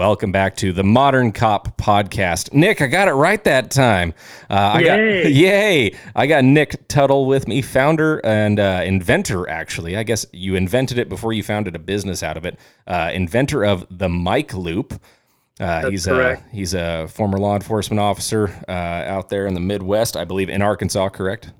Welcome back to the Modern Cop Podcast. Nick, I got it right that time. I got Nick Tuttle with me, founder and inventor, actually. I guess you invented it before you founded a business out of it. Inventor of the Mic Loop. He's a former law enforcement officer out there in the Midwest, I believe, in Arkansas, correct?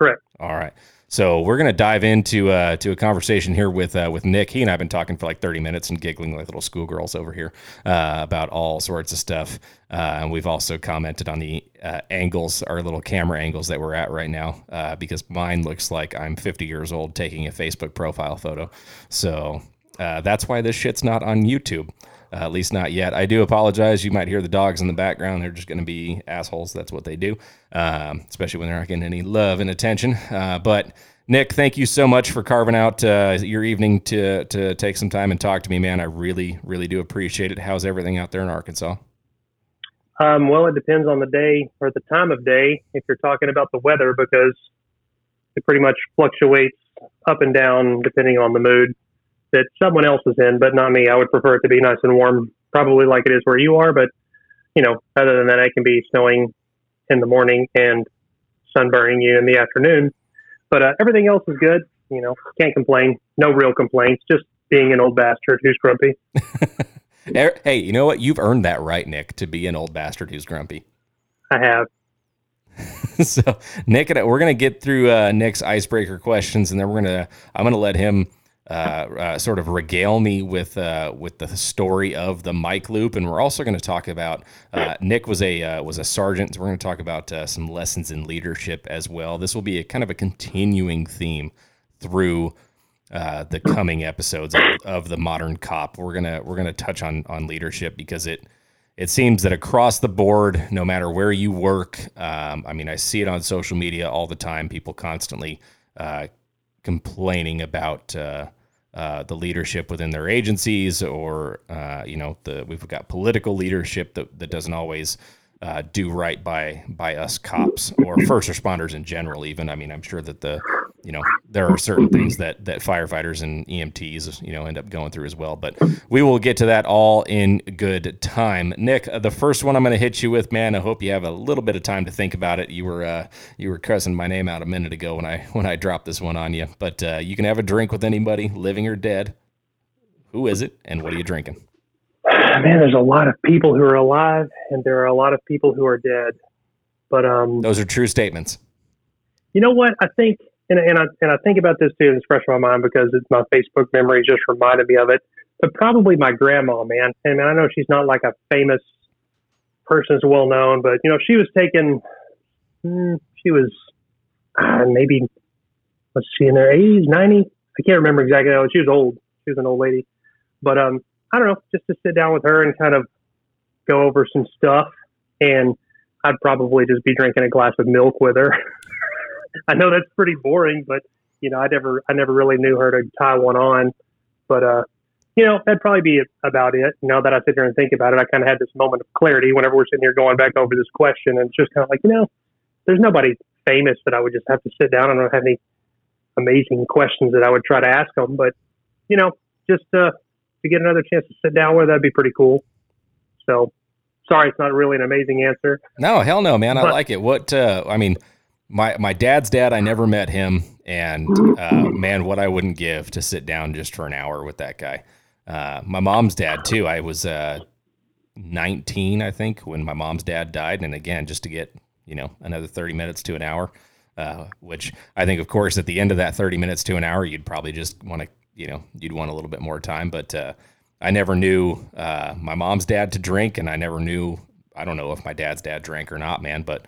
Correct. All right. So we're going to dive into to a conversation here with Nick. He and I have been talking for like 30 minutes and giggling like little schoolgirls over here about all sorts of stuff. And we've also commented on the angles, our little camera angles that we're at right now, because mine looks like I'm 50 years old taking a Facebook profile photo. So that's why this shit's not on YouTube, at least not yet. I do apologize. You might hear the dogs in the background. They're just going to be assholes. That's what they do. Especially when they're not getting any love and attention. But Nick, thank you so much for carving out your evening to take some time and talk to me, man. I really, really do appreciate it. How's everything out there in Arkansas? Well, it depends on the day or the time of day if you're talking about the weather, because it pretty much fluctuates up and down depending on the mood that someone else is in, but not me. I would prefer it to be nice and warm, probably like it is where you are. But, you know, other than that, it can be snowing in the morning and sunburning you in the afternoon. But everything else is good. You know, can't complain. No real complaints. Just being an old bastard who's grumpy. Hey, you know what? You've earned that right, Nick, to be an old bastard who's grumpy. I have. So, Nick and I, we're going to get through Nick's icebreaker questions, and then I'm going to let him sort of regale me with the story of the Mic Loop, and we're also going to talk about Nick was a sergeant, so we're going to talk about some lessons in leadership as well. This will be a kind of a continuing theme through the coming episodes of the Modern Cop. We're gonna touch on leadership because it seems that across the board, no matter where you work, I mean, I see it on social media all the time. People constantly complaining about the leadership within their agencies, or we've got political leadership that doesn't always do right by us cops or first responders in general. Even, I mean, I'm sure that there are certain things that firefighters and EMTs end up going through as well. But we will get to that all in good time. Nick, the first one I'm going to hit you with, man. I hope you have a little bit of time to think about it. You were cussing my name out a minute ago when I dropped this one on you. But you can have a drink with anybody, living or dead. Who is it, and what are you drinking? Man, there's a lot of people who are alive, and there are a lot of people who are dead. But those are true statements. You know what? I think, and I think about this too, and it's fresh in my mind because it's my Facebook memory just reminded me of it. But probably my grandma, man. And I know she's not like a famous person, is well known, but she was taken. She was maybe, let's see, in her 80s, 90s. I can't remember exactly. She was old. She was an old lady. But I don't know, just to sit down with her and kind of go over some stuff. And I'd probably just be drinking a glass of milk with her. I know that's pretty boring, but, I never really knew her to tie one on. But, that'd probably be about it. Now that I sit here and think about it, I kind of had this moment of clarity whenever we're sitting here going back over this question. And it's just kind of like, there's nobody famous that I would just have to sit down. I don't have any amazing questions that I would try to ask them. But, just to get another chance to sit down with, that'd be pretty cool. So, sorry, it's not really an amazing answer. No, hell no, man. I like it. What, my dad's dad, I never met him. And, man, what I wouldn't give to sit down just for an hour with that guy. My mom's dad too. I was, 19, I think, when my mom's dad died. And again, just to get, another 30 minutes to an hour, which I think, of course, at the end of that 30 minutes to an hour, you'd probably just want to, you'd want a little bit more time, but I never knew my mom's dad to drink, and I never knew, I don't know if my dad's dad drank or not, man, but,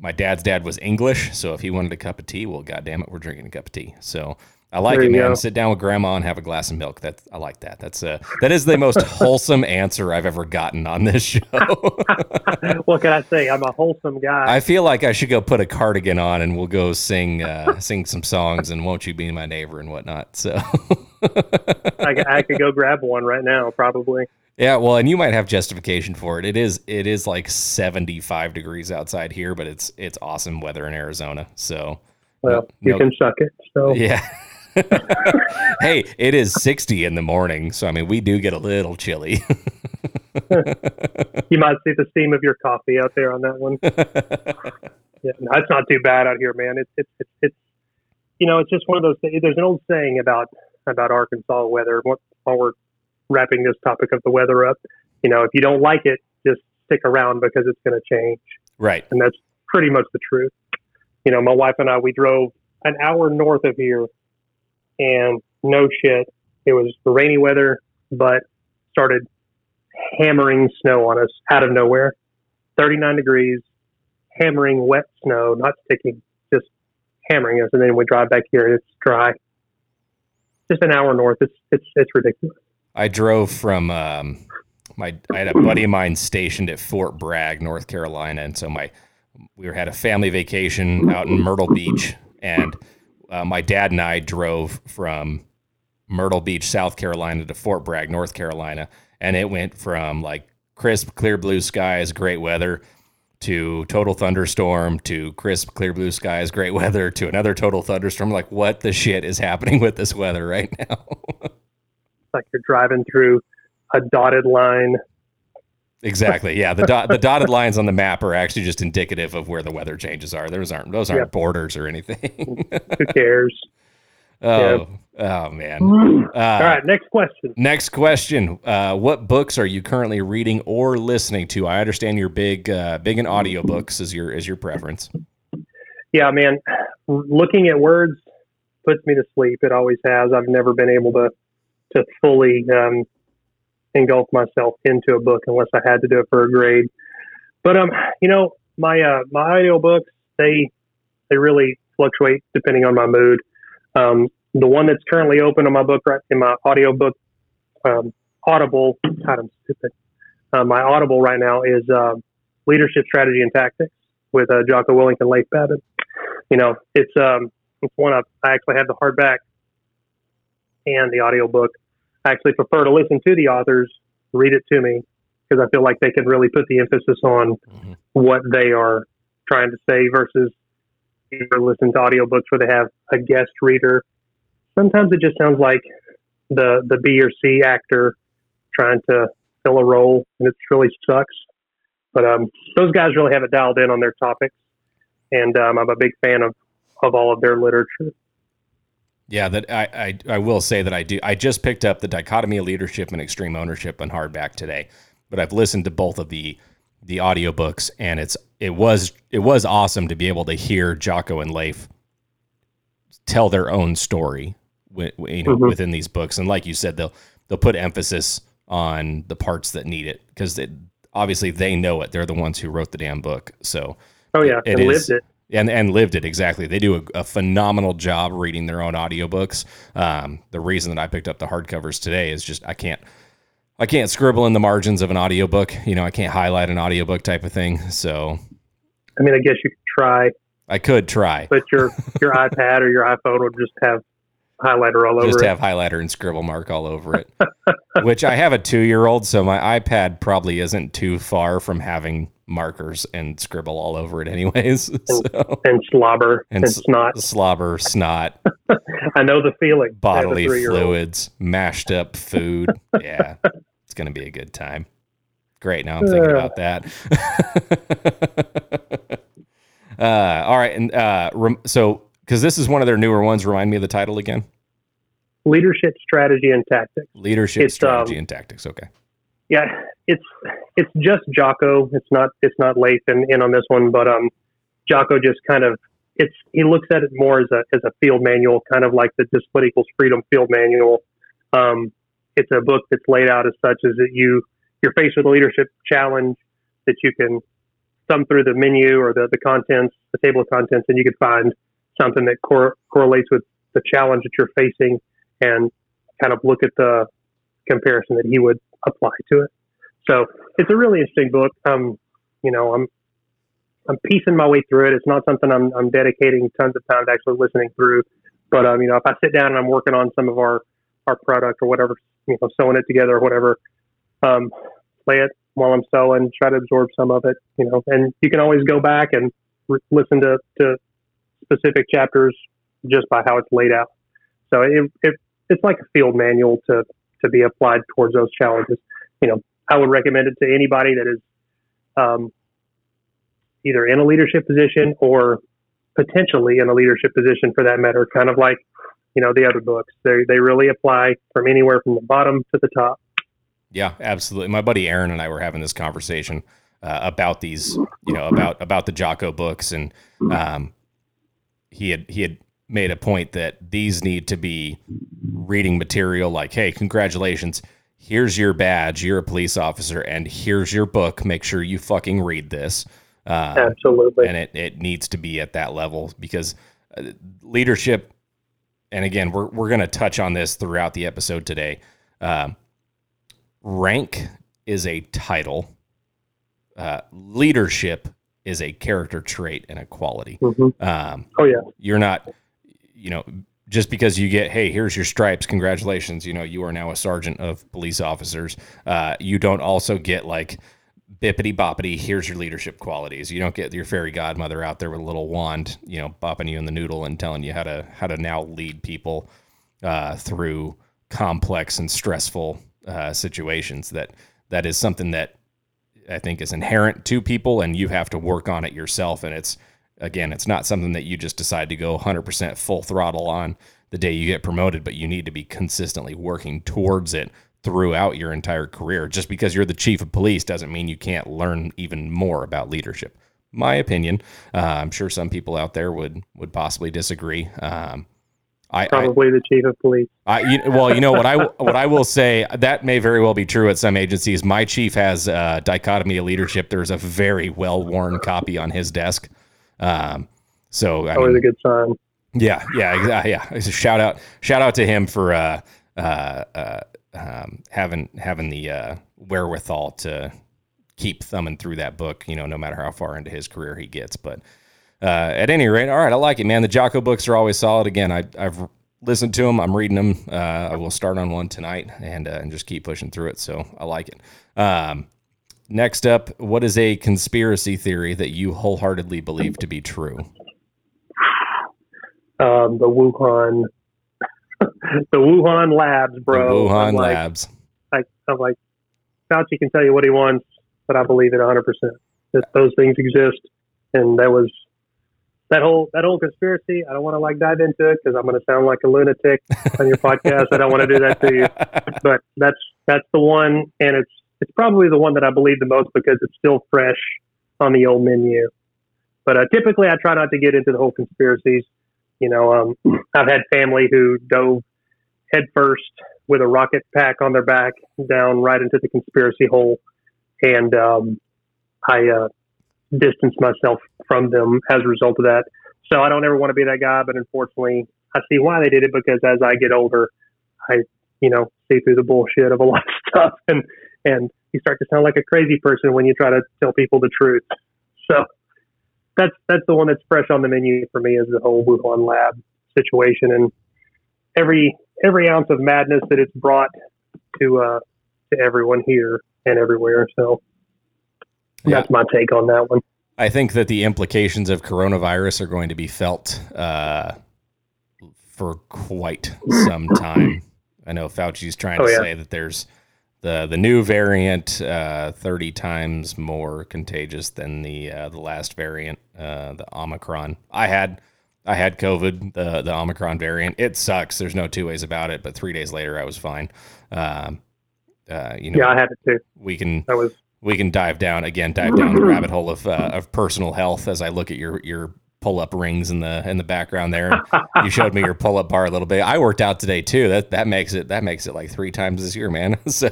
my dad's dad was English, so if he wanted a cup of tea, well, goddamn it, we're drinking a cup of tea. So I like it, man. Go. Sit down with grandma and have a glass of milk. I like that. That is the most wholesome answer I've ever gotten on this show. What can I say? I'm a wholesome guy. I feel like I should go put a cardigan on and we'll go sing some songs and Won't You Be My Neighbor and whatnot. So I could go grab one right now, probably. Yeah, well, and you might have justification for it. It is like 75 degrees outside here, but it's awesome weather in Arizona. So well, you can suck it. So yeah. Hey, it is 60 in the morning, so I mean, we do get a little chilly. You might see the steam of your coffee out there on that one. Yeah, no, it's not too bad out here, man. It's you know, it's just one of those things. There's an old saying about Arkansas weather. While we're wrapping this topic of the weather up, you know, if you don't like it, just stick around because it's going to change. Right. And that's pretty much the truth. You know, my wife and I, we drove an hour north of here, and no shit, it was the rainy weather, but started hammering snow on us out of nowhere. 39 degrees, hammering wet snow, not sticking, just hammering us. And then we drive back here, and it's dry. Just an hour north. It's ridiculous. I drove from I had a buddy of mine stationed at Fort Bragg, North Carolina, and so we had a family vacation out in Myrtle Beach, and my dad and I drove from Myrtle Beach, South Carolina, to Fort Bragg, North Carolina, and it went from like crisp, clear blue skies, great weather, to total thunderstorm, to crisp, clear blue skies, great weather, to another total thunderstorm. Like, what the shit is happening with this weather right now? Like you're driving through a dotted line. Exactly. Yeah. The dotted lines on the map are actually just indicative of where the weather changes are. Those aren't yep. borders or anything. Who cares? Oh, yeah. Oh man. All right. Next question. What books are you currently reading or listening to? I understand you're big in audiobooks is your preference. Yeah, man. Looking at words puts me to sleep. It always has. I've never been able to fully, engulf myself into a book unless I had to do it for a grade. But you know, my audiobooks, they really fluctuate depending on my mood. The one that's currently open on my book right in my audiobook Audible, God, I'm stupid. My Audible right now is Leadership Strategy and Tactics with Jocko Willink and Leif Babin. You know, it's one I actually have the hardback and the audiobook. I actually prefer to listen to the authors read it to me because I feel like they can really put the emphasis on mm-hmm. what they are trying to say versus either listen to audiobooks where they have a guest reader. Sometimes it just sounds like the B or C actor trying to fill a role, and it really sucks. But those guys really have it dialed in on their topics, and I'm a big fan of all of their literature. Yeah, that I will say that I do. I just picked up The Dichotomy of Leadership and Extreme Ownership on hardback today, but I've listened to both of the audiobooks, and it was awesome to be able to hear Jocko and Leif tell their own story mm-hmm. within these books. And like you said, they'll put emphasis on the parts that need it because obviously they know it. They're the ones who wrote the damn book. So oh yeah, lived it. And lived it, exactly. They do a phenomenal job reading their own audiobooks. The reason that I picked up the hardcovers today is just I can't scribble in the margins of an audiobook. You know, I can't highlight an audiobook type of thing. So, I mean, I guess you could try. I could try, but your iPad or your iPhone would just have highlighter all over it. Just have highlighter and scribble mark all over it. Which I have a 2-year-old, so my iPad probably isn't too far from having markers and scribble all over it anyways. And slobber and snot. Slobber, snot. I know the feeling. Bodily fluids, mashed up food. Yeah, it's going to be a good time. Great, now I'm thinking about that. All right, and so because this is one of their newer ones. Remind me of the title again. Leadership, Strategy, and Tactics. Leadership, Strategy, and Tactics. Okay. Yeah, it's just Jocko. It's not Leif in on this one, but Jocko just kind of he looks at it more as a field manual, kind of like the Discipline Equals Freedom field manual. It's a book that's laid out as such as that you're faced with a leadership challenge that you can thumb through the menu or the contents, the table of contents, and you can find something that correlates with the challenge that you're facing and kind of look at the comparison that he would apply to it. So it's a really interesting book. You know, I'm piecing my way through it. It's not something I'm dedicating tons of time to actually listening through, but you know, if I sit down and I'm working on some of our product or whatever, you know, sewing it together or whatever, play it while I'm sewing, try to absorb some of it, you know, and you can always go back and listen to specific chapters just by how it's laid out. So it's like a field manual to be applied towards those challenges. You know, I would recommend it to anybody that is either in a leadership position or potentially in a leadership position for that matter, kind of like, you know, the other books. They really apply from anywhere from the bottom to the top. Yeah, absolutely. My buddy Aaron and I were having this conversation about these, you know, about the Jocko books, and he had made a point that these need to be reading material like, hey, congratulations, here's your badge, you're a police officer, and here's your book, make sure you fucking read this. Absolutely. And it needs to be at that level, because leadership, and again, we're going to touch on this throughout the episode today. Rank is a title. Leadership is a character trait and a quality. Mm-hmm. You're not, you know, just because you get, hey, here's your stripes, congratulations, you know, you are now a sergeant of police officers. You don't also get like bippity boppity, here's your leadership qualities. You don't get your fairy godmother out there with a little wand, you know, bopping you in the noodle and telling you how to now lead people through complex and stressful situations. That is something that I think is inherent to people, and you have to work on it yourself. And it's, again, it's not something that you just decide to go 100% full throttle on the day you get promoted, but you need to be consistently working towards it throughout your entire career. Just because you're the chief of police doesn't mean you can't learn even more about leadership. My opinion. I'm sure some people out there would possibly disagree. Probably the chief of police. What I will say, that may very well be true at some agencies. My chief has a Dichotomy of Leadership. There's a very well-worn copy on his desk. Always a good sign. Yeah. It's a shout out to him for having the wherewithal to keep thumbing through that book, you know, no matter how far into his career he gets. But at any rate, all right, I like it, man. The Jocko books are always solid. Again, I've listened to them. I'm reading them. I will start on one tonight and just keep pushing through it. So I like it. Next up, what is a conspiracy theory that you wholeheartedly believe to be true? The Wuhan labs, bro. The Wuhan labs. I'm like, Fauci can tell you what he wants, but I believe it 100% that those things exist. And that was that whole conspiracy. I don't want to dive into it because I'm going to sound like a lunatic on your podcast. I don't want to do that to you, but that's the one. And it's probably the one that I believe the most because it's still fresh on the old menu. But typically I try not to get into the whole conspiracies. You know, I've had family who dove headfirst with a rocket pack on their back down right into the conspiracy hole. And I distance myself from them as a result of that. So I don't ever want to be that guy, but unfortunately I see why they did it, because as I get older, I, you know, see through the bullshit of a lot of stuff, and you start to sound like a crazy person when you try to tell people the truth. So that's the one that's fresh on the menu for me, is the whole Wuhan lab situation, and every ounce of madness that it's brought to everyone here and everywhere. So that's my take on that one. I think that the implications of coronavirus are going to be felt for quite some time. I know Fauci's trying to say that there's the new variant 30 times more contagious than the last variant, the Omicron. I had COVID, the Omicron variant. It sucks. There's no two ways about it. But 3 days later, I was fine. I had it too. We can dive down the rabbit hole of personal health as I look at your pull-up rings in the background there. You showed me your pull-up bar a little bit. I worked out today too. That makes it like three times this year, man. So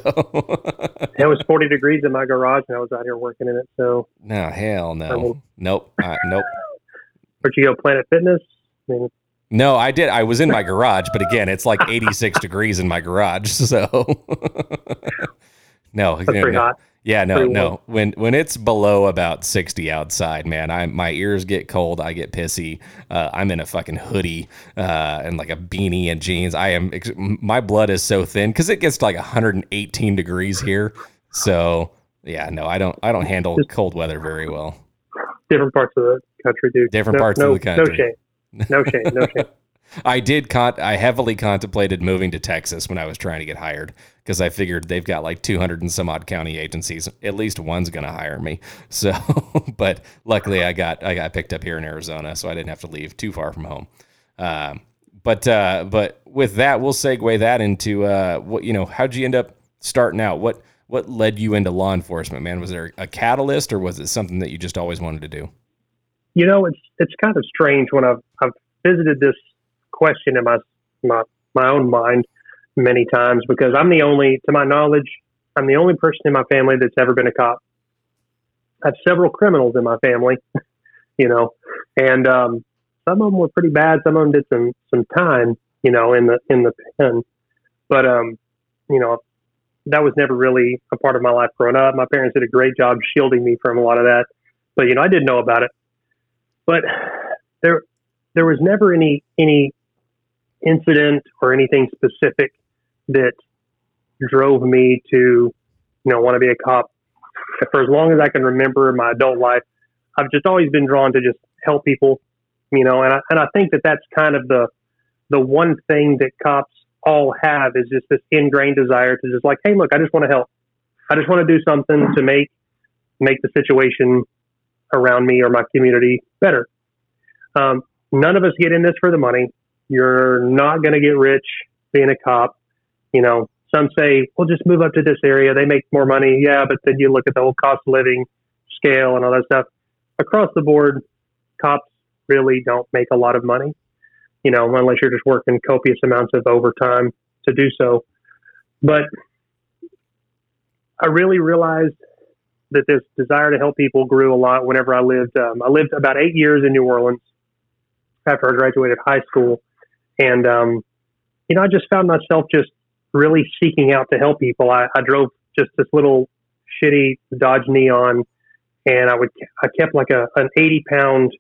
it was 40 degrees in my garage and I was out here working in it. So no, hell no. I mean, nope. Where'd you go, Planet Fitness? I mean, no, I did. I was in my garage, but again, it's like 86 degrees in my garage. So no, that's pretty hot. Yeah, no. When it's below about 60 outside, man, my ears get cold. I get pissy. I'm in a fucking hoodie and like a beanie and jeans. My blood is so thin because it gets to like 118 degrees here. So yeah, no, I don't handle cold weather very well. Different parts of the country, dude. No shame. I heavily contemplated moving to Texas when I was trying to get hired, because I figured they've got like 200 and some odd county agencies. At least one's going to hire me. So, but luckily I got picked up here in Arizona, so I didn't have to leave too far from home. But with that, we'll segue that into what, you know, how'd you end up starting out? What led you into law enforcement, man? Was there a catalyst, or was it something that you just always wanted to do? You know, it's kind of strange when I've visited this question in my own mind many times, because I'm the only, to my knowledge, I'm the only person in my family that's ever been a cop. I have several criminals in my family, you know, and some of them were pretty bad. Some of them did some time, you know, in the pen. But you know, that was never really a part of my life growing up. My parents did a great job shielding me from a lot of that, but you know, I didn't know about it. But there was never any incident or anything specific that drove me to, you know, want to be a cop. For as long as I can remember my adult life, I've just always been drawn to just help people, you know, and I think that that's kind of the one thing that cops all have, is just this ingrained desire to just like, hey, look, I just want to help. I just want to do something to make the situation around me or my community better. None of us get in this for the money. You're not going to get rich being a cop. You know, some say, well, just move up to this area. They make more money. Yeah, but then you look at the whole cost of living scale and all that stuff. Across the board, cops really don't make a lot of money, you know, unless you're just working copious amounts of overtime to do so. But I really realized that this desire to help people grew a lot whenever I lived. I lived about 8 years in New Orleans after I graduated high school. And, you know, I just found myself just really seeking out to help people. I drove just this little shitty Dodge Neon, and I kept like an 80-pound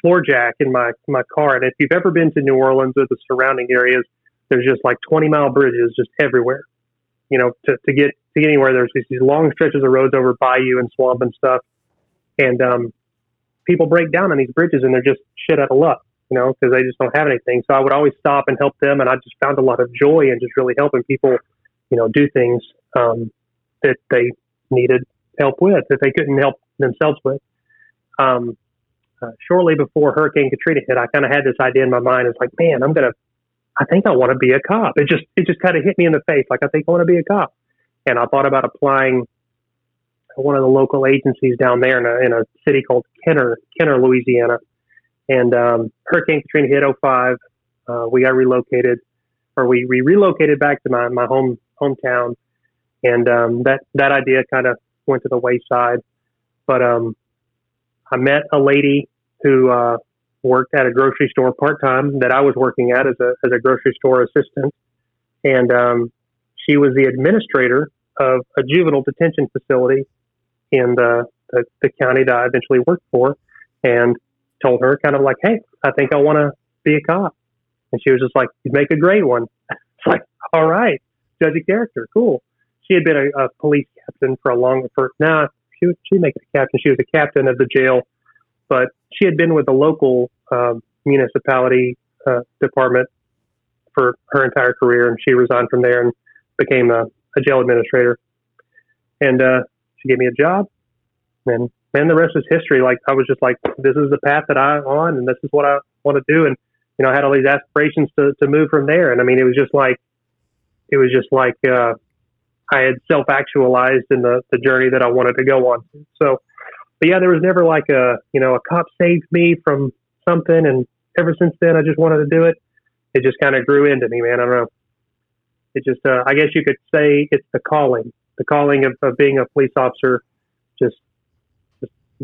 floor jack in my car. And if you've ever been to New Orleans or the surrounding areas, there's just like 20-mile bridges just everywhere. You know, to get anywhere, there's these long stretches of roads over bayou and swamp and stuff. And people break down on these bridges, and they're just shit out of luck, you know, because they just don't have anything. So I would always stop and help them, and I just found a lot of joy in just really helping people, you know, do things that they needed help with, that they couldn't help themselves with. Shortly before Hurricane Katrina hit, I kind of had this idea in my mind. It's like, man, I think I want to be a cop. It just kind of hit me in the face. Like, I think I want to be a cop. And I thought about applying to one of the local agencies down there in a city called Kenner, Louisiana. And Hurricane Katrina hit 2005. We got relocated, or we relocated back to my hometown. And that idea kind of went to the wayside. But I met a lady who worked at a grocery store part-time that I was working at as a grocery store assistant. And she was the administrator of a juvenile detention facility in the county that I eventually worked for, and told her kind of like, hey, I think I want to be a cop. And she was just like, you'd make a great one. It's like, all right, judge a character, cool. She had been a police captain for a long, for now, nah, she makes a captain. She was a captain of the jail, but she had been with the local municipality department for her entire career, and she resigned from there and became a jail administrator. And she gave me a job, and then the rest is history. Like, I was just like, this is the path that I'm on, and this is what I want to do. And, you know, I had all these aspirations to move from there. And I mean, it was just like I had self-actualized in the journey that I wanted to go on. So, but yeah, there was never like a cop saved me from something. And ever since then, I just wanted to do it. It just kind of grew into me, man. I don't know. It just, I guess you could say it's the calling of being a police officer just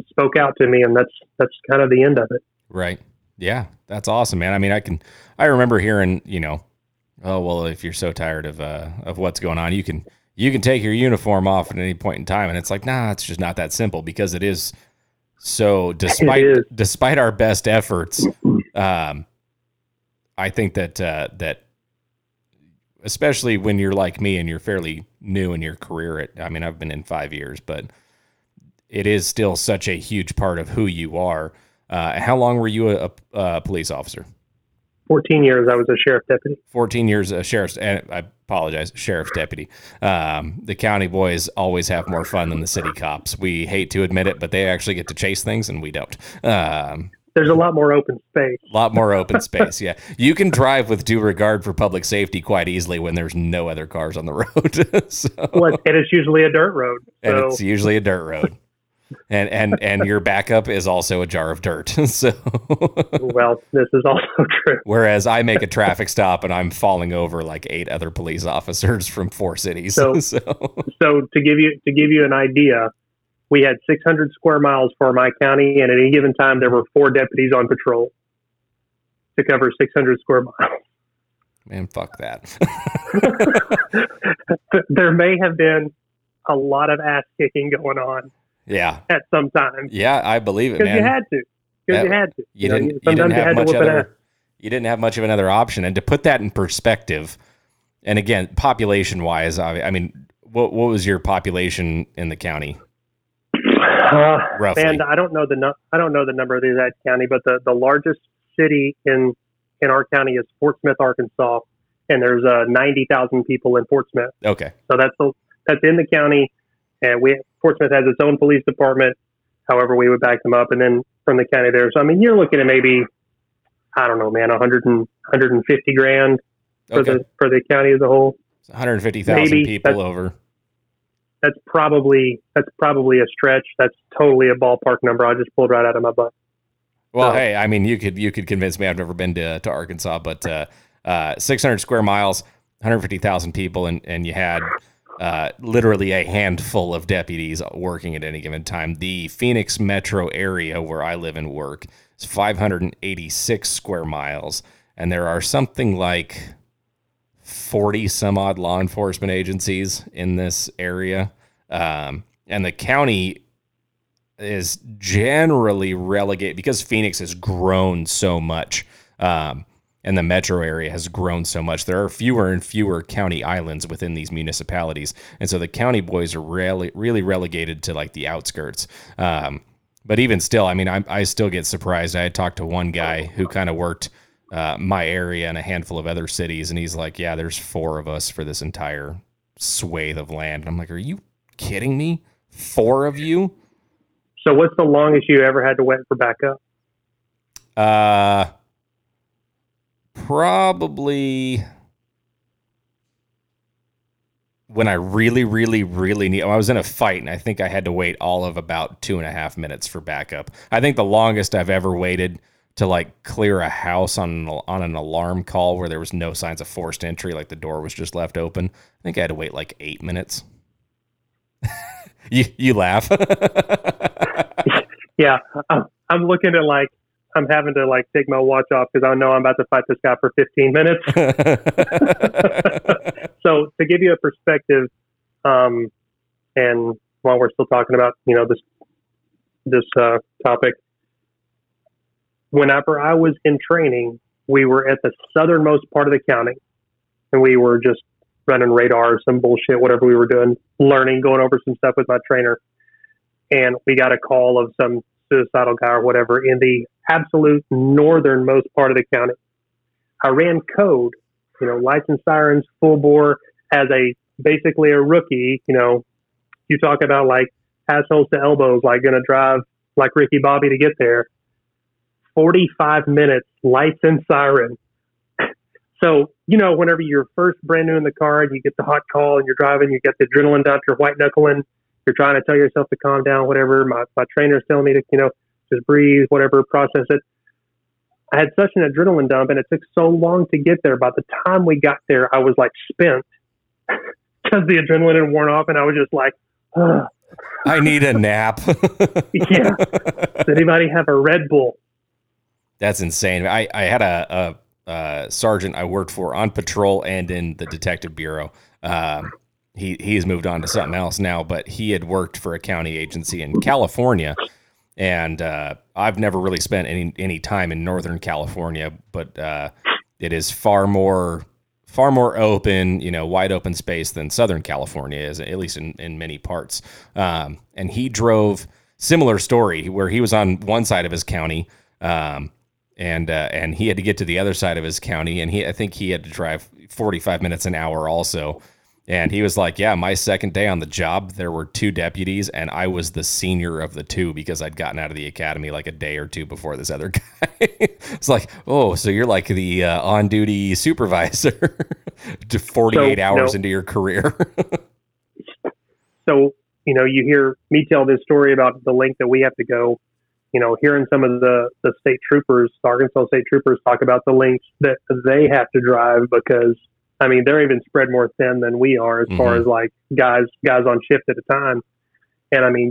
spoke out to me, and that's kind of the end of it. Right. Yeah. That's awesome, man. I mean, I remember hearing, you know, oh, well, if you're so tired of what's going on, you can take your uniform off at any point in time. And it's like, nah, it's just not that simple, because it is. So despite our best efforts, I think that especially when you're like me and you're fairly new in your career, I've been in 5 years, but it is still such a huge part of who you are. How long were you a police officer? 14 years I was a sheriff deputy. 14 years a sheriff's, and I apologize, sheriff's deputy. The county boys always have more fun than the city cops. We hate to admit it, but they actually get to chase things and we don't. There's a lot more open space. A lot more open space, yeah. You can drive with due regard for public safety quite easily when there's no other cars on the road. And it's usually a dirt road. So. And it's usually a dirt road. And your backup is also a jar of dirt. So well, this is also true. Whereas I make a traffic stop and I'm falling over like 8 other police officers from 4 cities. So to give you an idea, we had 600 square miles for my county, and at any given time there were 4 deputies on patrol to cover 600 square miles. Man, fuck that. There may have been a lot of ass kicking going on. Yeah. At some time. Yeah, I believe it, man. Because you had to. You didn't have much of another option. And to put that in perspective, and again, population-wise, I mean, what was your population in the county? Roughly. And I don't know the number of the exact county, but the largest city in our county is Fort Smith, Arkansas, and there's 90,000 people in Fort Smith. Okay. So that's in the county. And Fort Smith has its own police department. However, we would back them up. And then from the county there. So, I mean, you're looking at maybe, I don't know, man, 150 grand for the county as a whole. 150,000 people over. That's probably a stretch. That's totally a ballpark number. I just pulled right out of my butt. Well, hey, I mean, you could convince me. I've never been to Arkansas, but 600 square miles, 150,000 people, and you had... literally a handful of deputies working at any given time. The Phoenix metro area where I live and work is 586 square miles, and there are something like 40 some odd law enforcement agencies in this area. And the county is generally relegated because Phoenix has grown so much. And the metro area has grown so much. There are fewer and fewer county islands within these municipalities. And so the county boys are really relegated to like the outskirts. But even still, I mean, I still get surprised. I had talked to one guy who kind of worked my area and a handful of other cities. And he's like, yeah, there's 4 of us for this entire swathe of land. And I'm like, are you kidding me? 4 of you? So what's the longest you ever had to wait for backup? Probably when I really need, I was in a fight and I think I had to wait all of about 2.5 minutes for backup. I think the longest I've ever waited to like clear a house on an alarm call where there was no signs of forced entry, like the door was just left open. I think I had to wait like 8 minutes. You laugh. Yeah. I'm looking at like, I'm having to like take my watch off because I know I'm about to fight this guy for 15 minutes. So to give you a perspective, and while we're still talking about, you know, this topic, whenever I was in training, we were at the southernmost part of the county and we were just running radar, some bullshit, whatever we were doing, learning, going over some stuff with my trainer. And we got a call of some suicidal guy or whatever in the absolute northernmost part of the county. I ran code, you know, lights and sirens, full bore as basically a rookie. You know, you talk about like assholes to elbows, like going to drive like Ricky Bobby to get there. 45 minutes, lights and sirens. So, you know, whenever you're first brand new in the car and you get the hot call and you're driving, you get the adrenaline dump, you're white knuckling, you're trying to tell yourself to calm down, whatever. My trainer's telling me to, you know, just breathe, whatever, process it. I had such an adrenaline dump, and it took so long to get there. By the time we got there, I was like spent because the adrenaline had worn off, and I was just like, ugh. I need a nap. Yeah. Does anybody have a Red Bull? That's insane. I had a sergeant I worked for on patrol and in the detective bureau. He has moved on to something else now, but he had worked for a county agency in California. And I've never really spent any time in Northern California, but it is far more open, you know, wide open space than Southern California is, at least in many parts. And he drove, similar story, where he was on one side of his county and he had to get to the other side of his county, and I think he had to drive 45 minutes an hour also. And he was like, yeah, my second day on the job, there were two deputies, and I was the senior of the two because I'd gotten out of the academy like a day or two before this other guy. It's like, oh, so you're like the on-duty supervisor 48 hours into your career. So, you know, you hear me tell this story about the length that we have to go, you know, hearing some of the state troopers, the Arkansas state troopers talk about the lengths that they have to drive because, I mean, they're even spread more thin than we are as far as like guys on shift at a time. And I mean,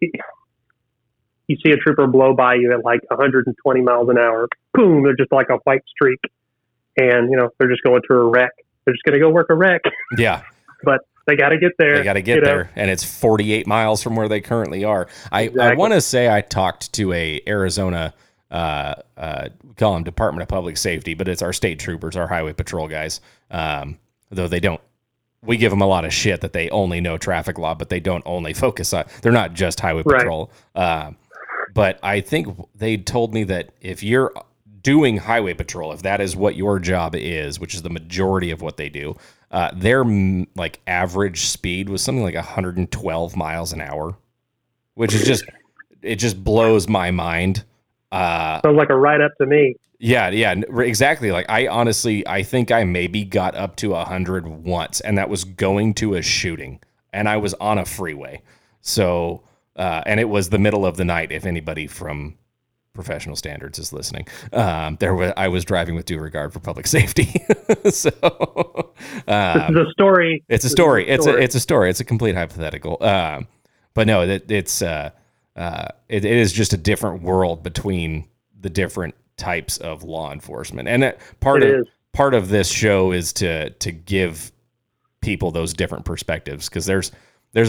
you see a trooper blow by you at like 120 miles an hour, boom, they're just like a white streak. And, you know, they're just going to a wreck. They're just going to go work a wreck. Yeah. But they got to get there. They got to get there. And it's 48 miles from where they currently are. I want to say I talked to a Arizona we call them Department of Public Safety, but it's our state troopers, our highway patrol guys. Though they don't, we give them a lot of shit that they only know traffic law, but they don't only focus on, they're not just highway patrol. But I think they told me that if you're doing highway patrol, if that is what your job is, which is the majority of what they do, their like average speed was something like 112 miles an hour, which is just, it just blows my mind. Sounds like a ride up to me. Yeah, exactly. Like I think I maybe got up to 100 once, and that was going to a shooting, and I was on a freeway. So, and it was the middle of the night. If anybody from Professional Standards is listening, I was driving with due regard for public safety. So, this is a story. It's a story. It's a complete hypothetical. But no, it is just a different world between the different types of law enforcement. And part of this show is to give people those different perspectives. Cause there's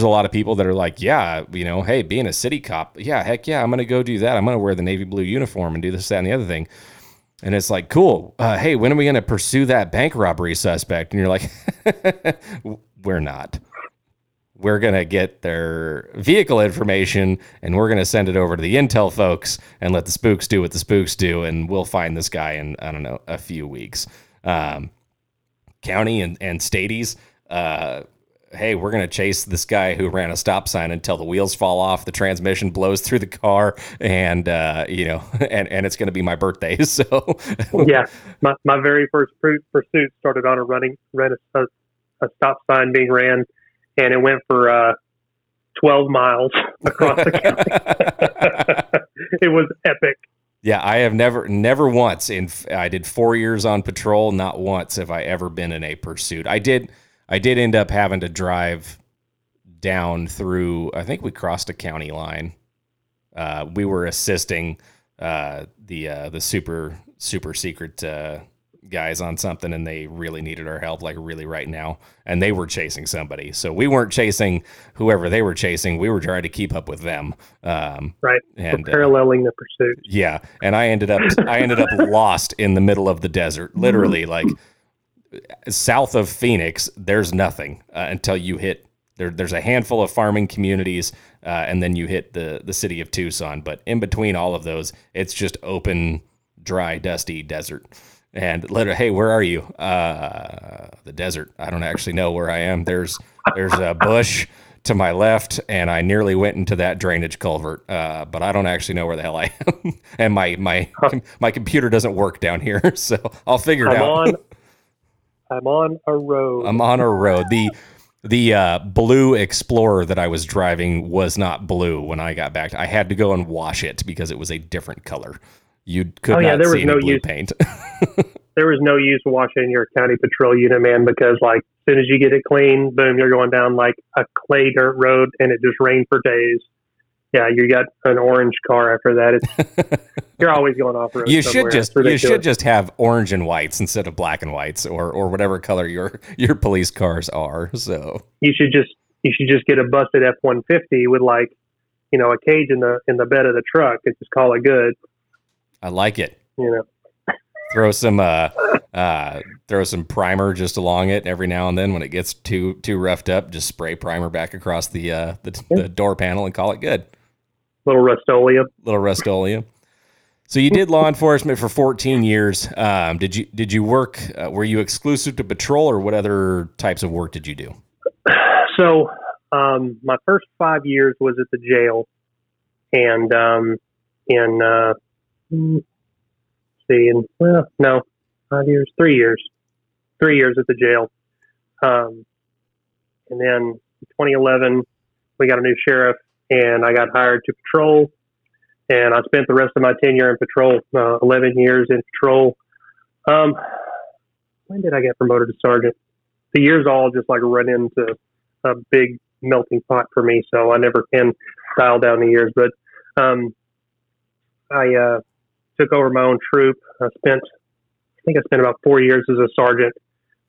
a lot of people that are like, yeah, you know, hey, being a city cop. Yeah. Heck yeah. I'm going to go do that. I'm going to wear the navy blue uniform and do this, that, and the other thing. And it's like, cool. Hey, when are we going to pursue that bank robbery suspect? And you're like, we're not. We're going to get their vehicle information and we're going to send it over to the intel folks and let the spooks do what the spooks do. And we'll find this guy in, I don't know, a few weeks. County and stateies, hey, we're going to chase this guy who ran a stop sign until the wheels fall off, the transmission blows through the car, and, you know, and it's going to be my birthday. So, yeah, my very first pursuit started on a stop sign being ran. And it went for 12 miles across the county. It was epic. Yeah, I have never once. I did 4 years on patrol. Not once have I ever been in a pursuit. I did end up having to drive down through. I think we crossed a county line. We were assisting the super secret guys on something, and they really needed our help, like really right now, and they were chasing somebody, so we weren't chasing whoever they were chasing, we were trying to keep up with them, and we're paralleling the pursuit. Yeah, and I ended up lost in the middle of the desert, literally, like south of Phoenix. There's nothing until you hit there's a handful of farming communities, and then you hit the city of Tucson, but in between all of those, it's just open, dry, dusty desert. And literally, hey, where are you? The desert. I don't actually know where I am. There's a bush to my left, and I nearly went into that drainage culvert. But I don't actually know where the hell I am. And my computer doesn't work down here, so I'll figure it out. I'm on a road. I'm on a road. The blue Explorer that I was driving was not blue when I got back. I had to go and wash it because it was a different color. You could not see any blue paint. There was no use washing your county patrol unit, man, because like as soon as you get it clean, boom, you're going down like a clay dirt road, and it just rained for days. Yeah, you got an orange car after that. You're always going off road. You should just have orange and whites instead of black and whites, or whatever color your police cars are. So you should just get a busted F-150 with like, you know, a cage in the bed of the truck and just call it good. I like it. You know, throw some primer just along it every now and then. When it gets too roughed up, just spray primer back across the door panel and call it good. Little Rust-Oleum. So you did law enforcement for 14 years. Did you work? Were you exclusive to patrol, or what other types of work did you do? So my first 5 years was at the jail, and three years at the jail, and then in 2011 we got a new sheriff, and I got hired to patrol. And I spent the rest of my tenure in patrol, 11 years in patrol. When did I get promoted to sergeant? The years all just like run into a big melting pot for me, so I never can dial down the years. But I took over my own troop. I spent about 4 years as a sergeant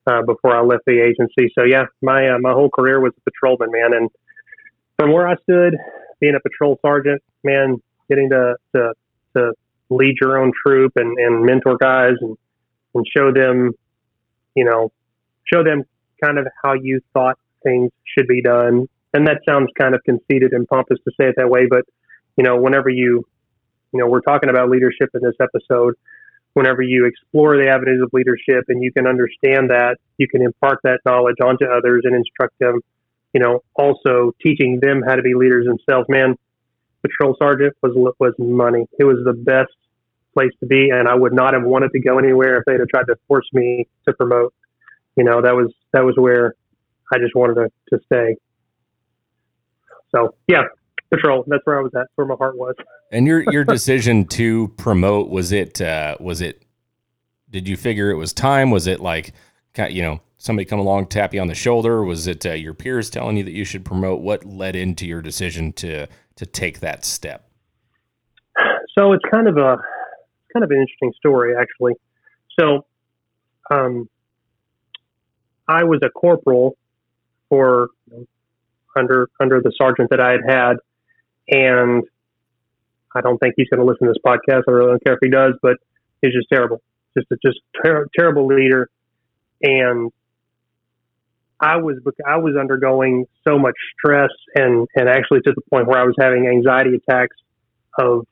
before I left the agency. So yeah, my whole career was a patrolman, man. And from where I stood, being a patrol sergeant, man, getting to lead your own troop and mentor guys and show them kind of how you thought things should be done. And that sounds kind of conceited and pompous to say it that way, but whenever we're talking about leadership in this episode, whenever you explore the avenues of leadership and you can understand that, you can impart that knowledge onto others and instruct them, also teaching them how to be leaders themselves, man. Patrol sergeant was money. It was the best place to be, and I would not have wanted to go anywhere if they'd have tried to force me to promote. That was where I just wanted to stay. So yeah, patrol. That's where I was at. That's where my heart was. And your decision to promote, was it? Did you figure it was time? Was it like somebody come along, tap you on the shoulder? Was it your peers telling you that you should promote? What led into your decision to take that step? So it's kind of an interesting story, actually. So I was a corporal for under the sergeant that I had, and I don't think he's going to listen to this podcast. I really don't care if he does, but he's just terrible, terrible leader. And I was undergoing so much stress and actually to the point where I was having anxiety attacks of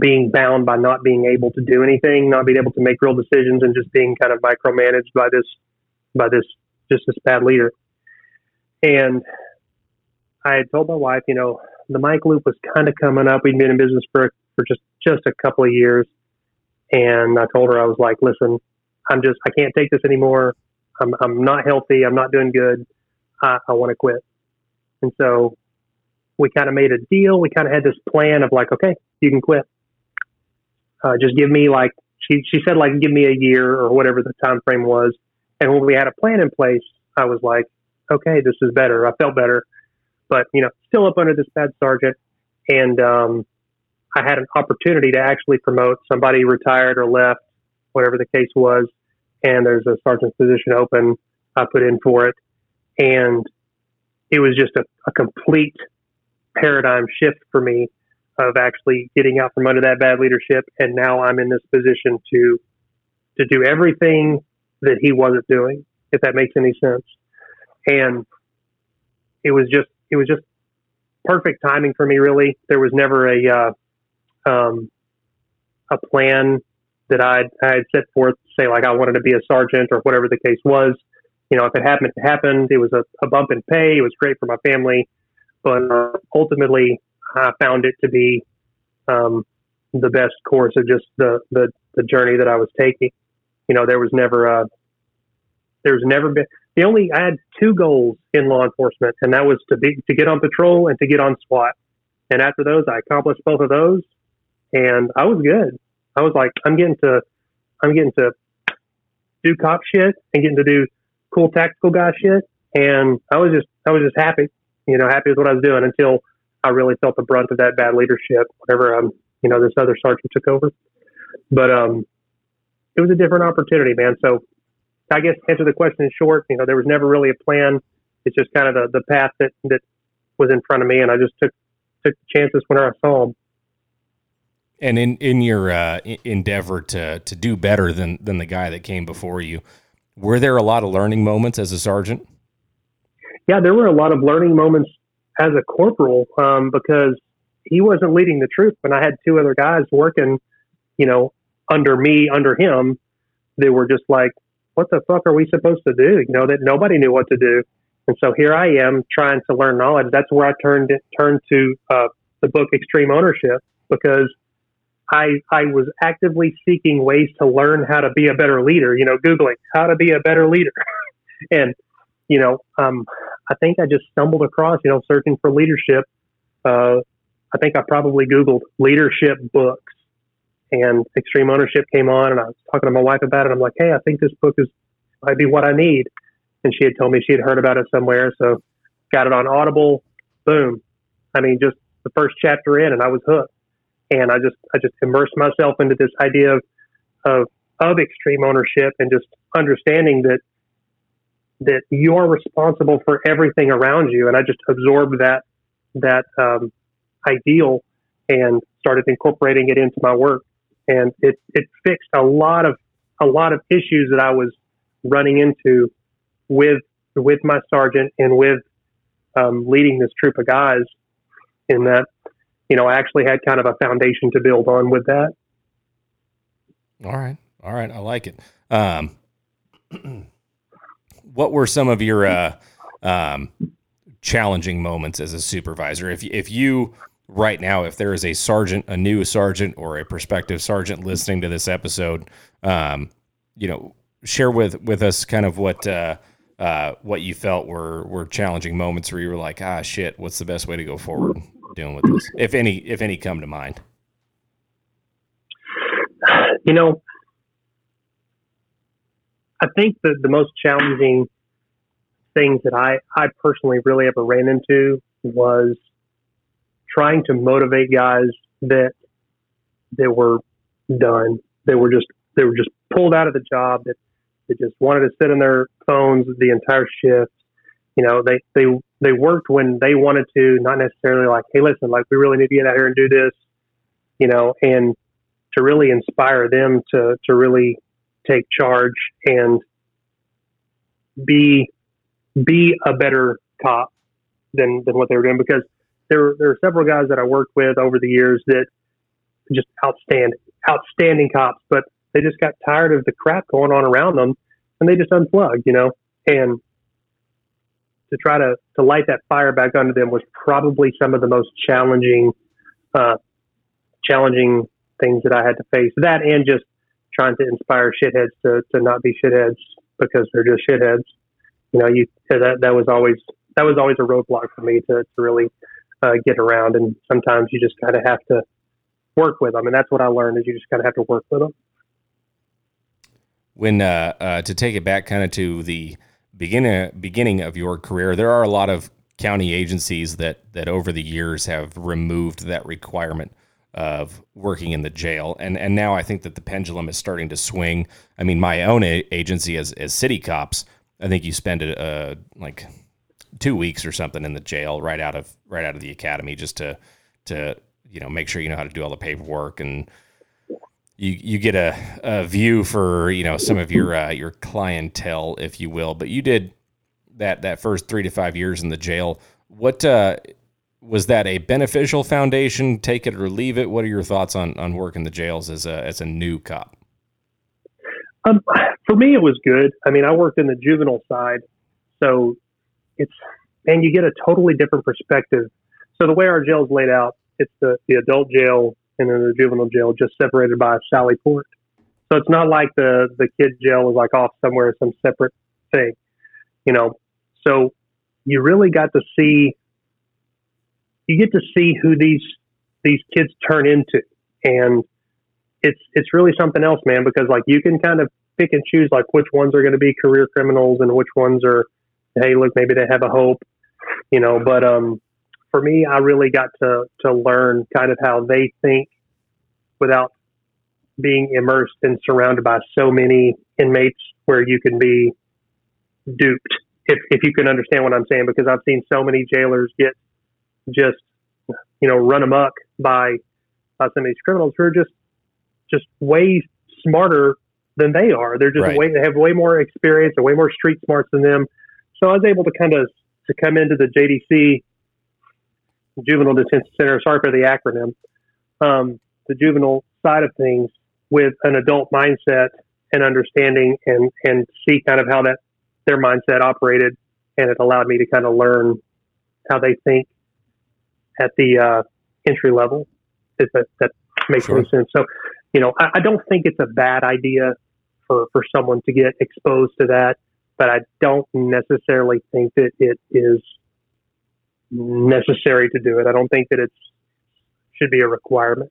being bound by not being able to do anything, not being able to make real decisions, and just being kind of micromanaged by this bad leader. And I had told my wife, the Mic Loop was kind of coming up. We'd been in business for just a couple of years. And I told her, I was like, listen, I can't take this anymore. I'm not healthy. I'm not doing good. I want to quit. And so we kind of made a deal. We kind of had this plan of like, okay, you can quit. Just give me like, she said like, give me a year or whatever the time frame was. And when we had a plan in place, I was like, okay, this is better. I felt better, but still up under this bad sergeant. And I had an opportunity to actually promote. Somebody retired or left, whatever the case was, and there's a sergeant's position open. I put in for it, and it was just a complete paradigm shift for me of actually getting out from under that bad leadership, and now I'm in this position to do everything that he wasn't doing, if that makes any sense. And it was just perfect timing for me, really. There was never a plan that I had set forth to say, like, I wanted to be a sergeant or whatever the case was. If it happened, it happened. It was a bump in pay. It was great for my family. But ultimately, I found it to be the best course of just the journey that I was taking. I had two goals in law enforcement, and that was to get on patrol and to get on SWAT. And after those, I accomplished both of those, and I was good. I was like, I'm getting to do cop shit and getting to do cool tactical guy shit. And I was just happy, happy with what I was doing until I really felt the brunt of that bad leadership whenever, this other sergeant took over. But, it was a different opportunity, man. So I guess to answer the question in short, there was never really a plan. It's just kind of the path that was in front of me. And I just took chances whenever I saw them. And in your endeavor to do better than the guy that came before you, were there a lot of learning moments as a sergeant? Yeah, there were a lot of learning moments as a corporal because he wasn't leading the troop, and I had two other guys working you know, under me, under him, they were just like, what the fuck are we supposed to do? You know, that nobody knew what to do. And so here I am trying to learn knowledge. That's where I turned to the book Extreme Ownership, because I was actively seeking ways to learn how to be a better leader, you know, Googling how to be a better leader. And, you know, I think I just stumbled across, you know, searching for leadership. I think I probably Googled leadership books, and Extreme Ownership came on, and I was talking to my wife about it. I'm like, hey, I think this book might be what I need. And she had told me she had heard about it somewhere. So got it on Audible. Boom. I mean, just the first chapter in and I was hooked. And I just immersed myself into this idea of extreme ownership, and just understanding that you're responsible for everything around you. And I just absorbed that ideal and started incorporating it into my work. And it fixed a lot of issues that I was running into with my sergeant and with leading this troop of guys, in that, you know, I actually had kind of a foundation to build on with that. All right. I like it. What were some of your challenging moments as a supervisor? If you right now, if there is a sergeant, a new sergeant, or a prospective sergeant listening to this episode, you know, share with us kind of what you felt were challenging moments where you were like, ah, shit, what's the best way to go forward dealing with this? If any come to mind. You know, I think that the most challenging things that I personally really ever ran into was trying to motivate guys that were done. They were just pulled out of the job, that they just wanted to sit on their phones the entire shift. You know, they worked when they wanted to, not necessarily like, hey, listen, like, we really need to get out here and do this, you know, and to really inspire them to really take charge and be a better cop than what they were doing. Because there are several guys that I worked with over the years that just outstanding cops, but they just got tired of the crap going on around them, and they just unplugged, you know. And to try to light that fire back under them was probably some of the most challenging things that I had to face. That, and just trying to inspire shitheads to not be shitheads, because they're just shitheads. You know, that was always a roadblock for me to really get around. And sometimes you just kind of have to work with them. And that's what I learned, is you just kind of have to work with them. When to take it back kind of to the beginning of your career, there are a lot of county agencies that over the years have removed that requirement of working in the jail. And now I think that the pendulum is starting to swing. I mean, my own agency as city cops, I think you spend like 2 weeks or something in the jail right out of the academy, just to you know, make sure you know how to do all the paperwork, and you get a view for, you know, some of your clientele, if you will. But you did that first 3 to 5 years in the jail. What was that a beneficial foundation? Take it or leave it. What are your thoughts on working the jails as a new cop? For me, it was good. I mean, I worked in the juvenile side, so you get a totally different perspective. So the way our jail's laid out, it's the adult jail and then the juvenile jail, just separated by a sally port. So it's not like the kid jail is like off somewhere, some separate thing, you know. So you really get to see who these kids turn into. And it's really something else, man, because like you can kind of pick and choose like which ones are going to be career criminals and which ones are, hey, look, maybe they have a hope, you know. But for me, I really got to learn kind of how they think without being immersed and surrounded by so many inmates where you can be duped, if you can understand what I'm saying, because I've seen so many jailers get just, you know, run amok by some of these criminals who are just way smarter than they are. They're just they have way more experience and way more street smarts than them. So I was able to kind of to come into the JDC, Juvenile Detention Center, sorry for the acronym, the juvenile side of things, with an adult mindset and understanding, and see kind of how that their mindset operated, and it allowed me to kind of learn how they think at the entry level. If that makes any sense. So, you know, I don't think it's a bad idea for someone to get exposed to that, but I don't necessarily think that it is necessary to do it. I don't think that it should be a requirement.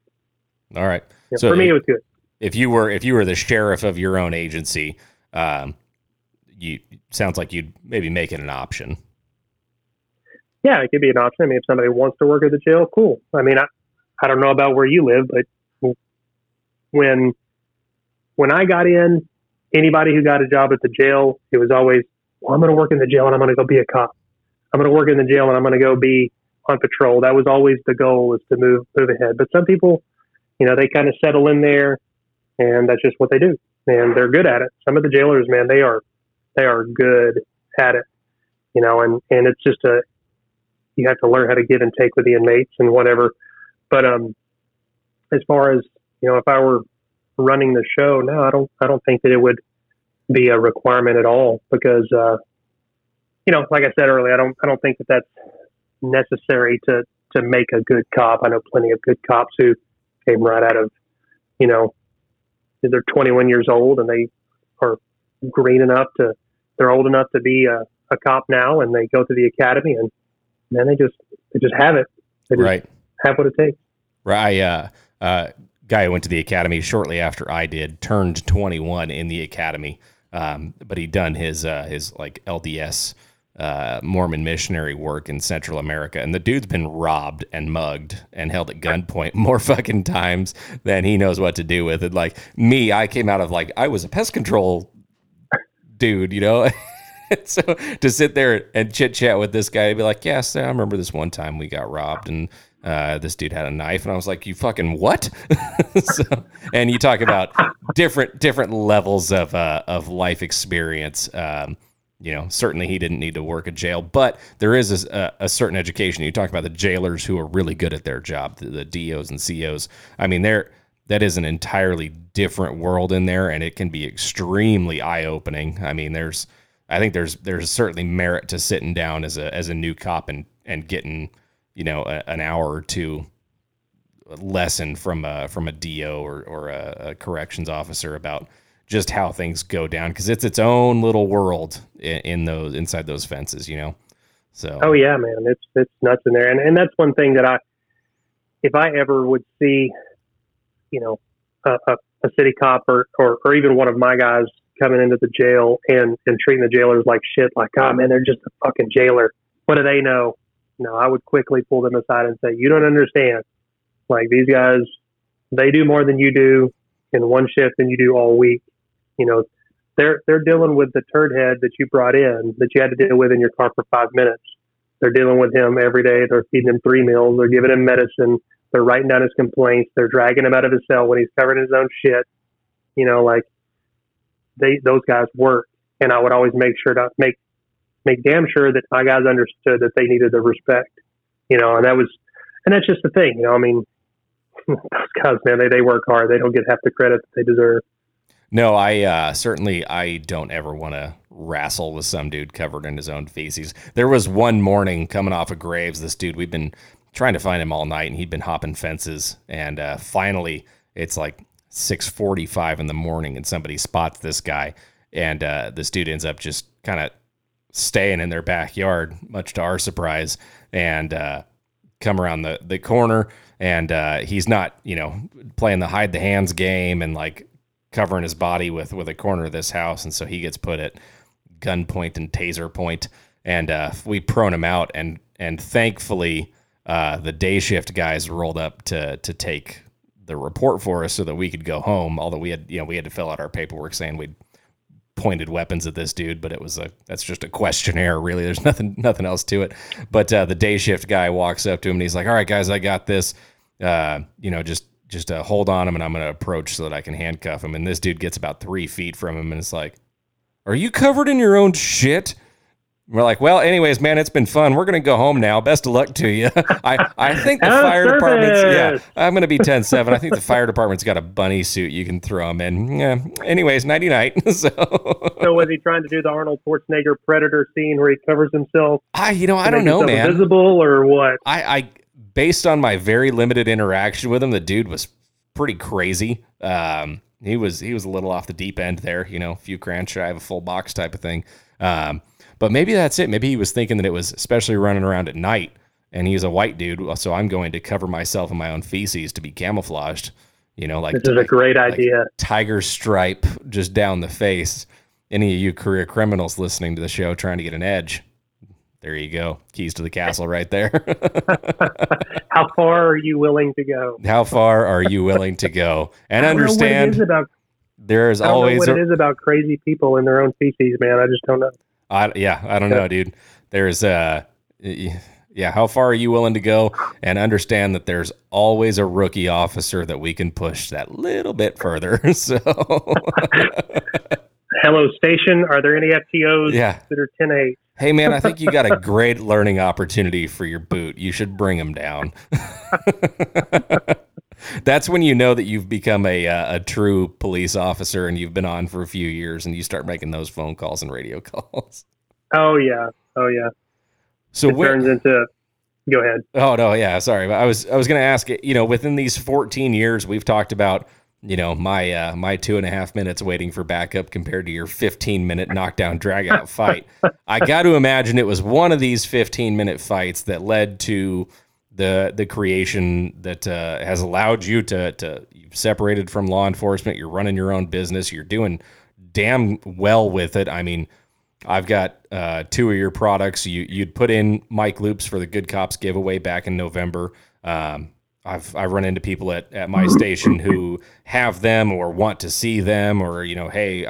All right. Yeah, so for me, it was good. If you were the sheriff of your own agency, you sounds like you'd maybe make it an option. Yeah, it could be an option. I mean, if somebody wants to work at the jail, cool. I mean, I don't know about where you live, but when I got in, anybody who got a job at the jail, it was always, well, I'm going to work in the jail and I'm going to go be a cop. I'm going to work in the jail and I'm going to go be on patrol. That was always the goal, was to move ahead. But some people, you know, they kind of settle in there, and that's just what they do, and they're good at it. Some of the jailers, man, they are good at it, you know, and it's just you have to learn how to give and take with the inmates and whatever. But as far as, you know, if I were running the show, no, I don't think that it would be a requirement at all, because you know, like I said earlier, I don't think that that's necessary to make a good cop. I know plenty of good cops who came right out of, you know, they're 21 years old and they are they're old enough to be a cop now, and they go to the academy, and then they just have it. They just have what it takes. Right. Guy who went to the academy shortly after I did, turned 21 in the academy. But he'd done his like LDS Mormon missionary work in Central America, and the dude's been robbed and mugged and held at gunpoint more fucking times than he knows what to do with it. Like me, I came out of I was a pest control dude, you know. So to sit there and chit chat with this guy, I'd be like, yes, I remember this one time we got robbed and this dude had a knife, and I was like, you fucking what? And you talk about different levels of life experience. You know, certainly he didn't need to work in jail, but there is a certain education. You talk about the jailers who are really good at their job, the DOs and COs. I mean, that is an entirely different world in there, and it can be extremely eye-opening. I mean, I think there's certainly merit to sitting down as a new cop and getting, you know, an hour or two lesson from a DO or a corrections officer about just how things go down, because it's its own little world inside those fences, you know. So oh yeah, man, it's nuts in there, and that's one thing that if I ever would see, you know, a city cop or even one of my guys coming into the jail and treating the jailers like shit, like, oh man, they're just a fucking jailer, what do they know? No, I would quickly pull them aside and say, you don't understand. Like, these guys, they do more than you do in one shift than you do all week. You know, they're dealing with the turd head that you brought in, that you had to deal with in your car for 5 minutes. They're dealing with him every day. They're feeding him 3 meals. They're giving him medicine. They're writing down his complaints. They're dragging him out of his cell when he's covered in his own shit. You know, like, those guys work. And I would always make sure to make damn sure that my guys understood that they needed the respect, you know. And that's just the thing, you know. I mean, those guys, man, they work hard. They don't get half the credit that they deserve. No, I don't ever want to wrestle with some dude covered in his own feces. There was one morning coming off of Graves, this dude, we've been trying to find him all night, and he'd been hopping fences. And finally, it's like 6:45 in the morning, and somebody spots this guy. And this dude ends up just kind of staying in their backyard, much to our surprise, and come around the corner. And he's not, you know, playing the hide the hands game and like covering his body with a corner of this house, and so he gets put at gunpoint and taser point, and we prone him out, and thankfully the day shift guys rolled up to take the report for us so that we could go home. Although we had to fill out our paperwork saying we'd pointed weapons at this dude, but it was that's just a questionnaire, really. There's nothing else to it. But the day shift guy walks up to him and he's like, all right guys, I got this, you know, just hold on him, and I'm gonna approach so that I can handcuff him. And this dude gets about 3 feet from him, and it's like, are you covered in your own shit? We're like, well, anyways, man, it's been fun. We're going to go home now. Best of luck to you. I think the fire department's, I'm going to be 10-7. I think the fire department's got a bunny suit you can throw them in. Yeah. Anyways, nighty-night. So was he trying to do the Arnold Schwarzenegger Predator scene where he covers himself? I don't know, man. Invisible or what? I based on my very limited interaction with him, the dude was pretty crazy. He was a little off the deep end there, a few grand shy of a full box type of thing. But maybe that's it. Maybe he was thinking that it was especially running around at night, and he's a white dude, so I'm going to cover myself in my own feces to be camouflaged. This is a great idea. Like tiger stripe just down the face. Any of you career criminals listening to the show trying to get an edge, there you go. Keys to the castle right there. How far are you willing to go? And understand there is always... I don't know what it is about crazy people in their own feces, man. I just don't know. I don't know, dude. There's, how far are you willing to go? And understand that there's always a rookie officer that we can push that little bit further. So, hello, station. Are there any FTOs that are 10-8? Hey, man, I think you got a great learning opportunity for your boot. You should bring them down. That's when you know that you've become a true police officer and you've been on for a few years and you start making those phone calls and radio calls. Oh yeah. So it turns into, go ahead. Oh no, yeah, sorry. I was going to ask, within these 14 years, we've talked about, my 2.5 minutes waiting for backup compared to your 15-minute knockdown drag out fight. I got to imagine it was one of these 15-minute fights that led to the creation that has allowed you to you've separated from law enforcement. You're running your own business. You're doing damn well with it. I mean, I've got 2 of your products. You'd put in mic loops for the Good Cops giveaway back in November. I run into people at my station who have them or want to see them, or hey,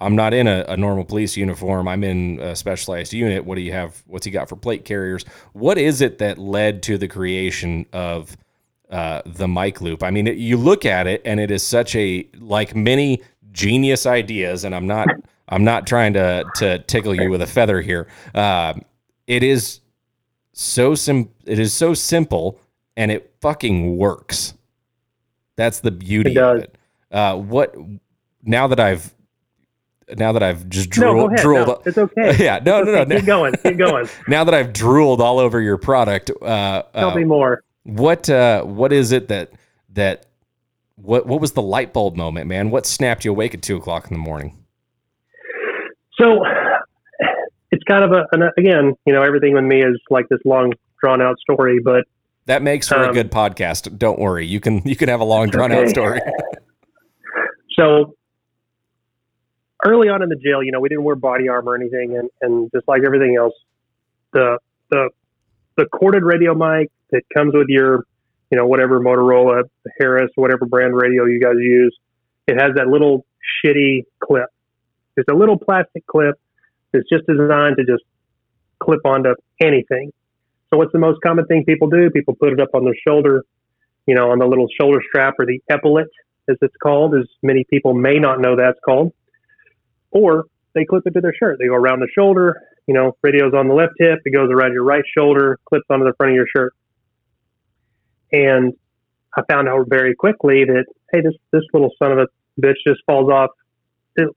I'm not in a normal police uniform. I'm in a specialized unit. What do you have? What's he got for plate carriers? What is it that led to the creation of the Mic Loop? I mean, you look at it and it is such like many genius ideas. And I'm not trying to tickle you with a feather here. It is so simple and it fucking works. That's the beauty of it. Now that I've just drooled. No, it's okay. Yeah, no. Keep going. Now that I've drooled all over your product, tell me more. What is it that what was the light bulb moment, man? What snapped you awake at 2:00 in the morning? So it's kind of everything with me is like this long drawn out story, but that makes for a good podcast. Don't worry, you can have a long drawn out story. So. Early on in the jail, we didn't wear body armor or anything, and just like everything else, the corded radio mic that comes with your, whatever Motorola, Harris, whatever brand radio you guys use, it has that little shitty clip. It's a little plastic clip that's just designed to just clip onto anything. So what's the most common thing people do? People put it up on their shoulder, on the little shoulder strap or the epaulet, as it's called, as many people may not know that's called. Or they clip it to their shirt. They go around the shoulder, radio's on the left hip. It goes around your right shoulder, clips onto the front of your shirt. And I found out very quickly that, hey, this little son of a bitch just falls off. It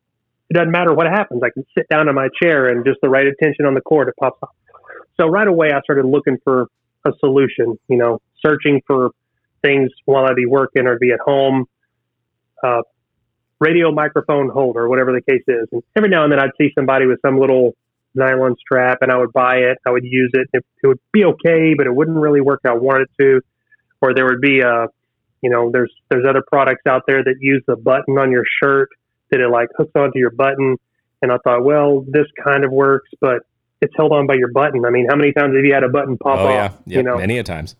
doesn't matter what happens. I can sit down in my chair and just the right attention on the cord, it pops off. So right away, I started looking for a solution, searching for things while I'd be working or be at home, radio microphone holder, whatever the case is. And every now and then I'd see somebody with some little nylon strap and I would buy it. I would use it. It would be okay, but it wouldn't really work how I wanted it to. Or there would be there's other products out there that use the button on your shirt that it like hooks onto your button. And I thought, well, this kind of works, but it's held on by your button. I mean, how many times have you had a button pop off? Yeah. Many a times.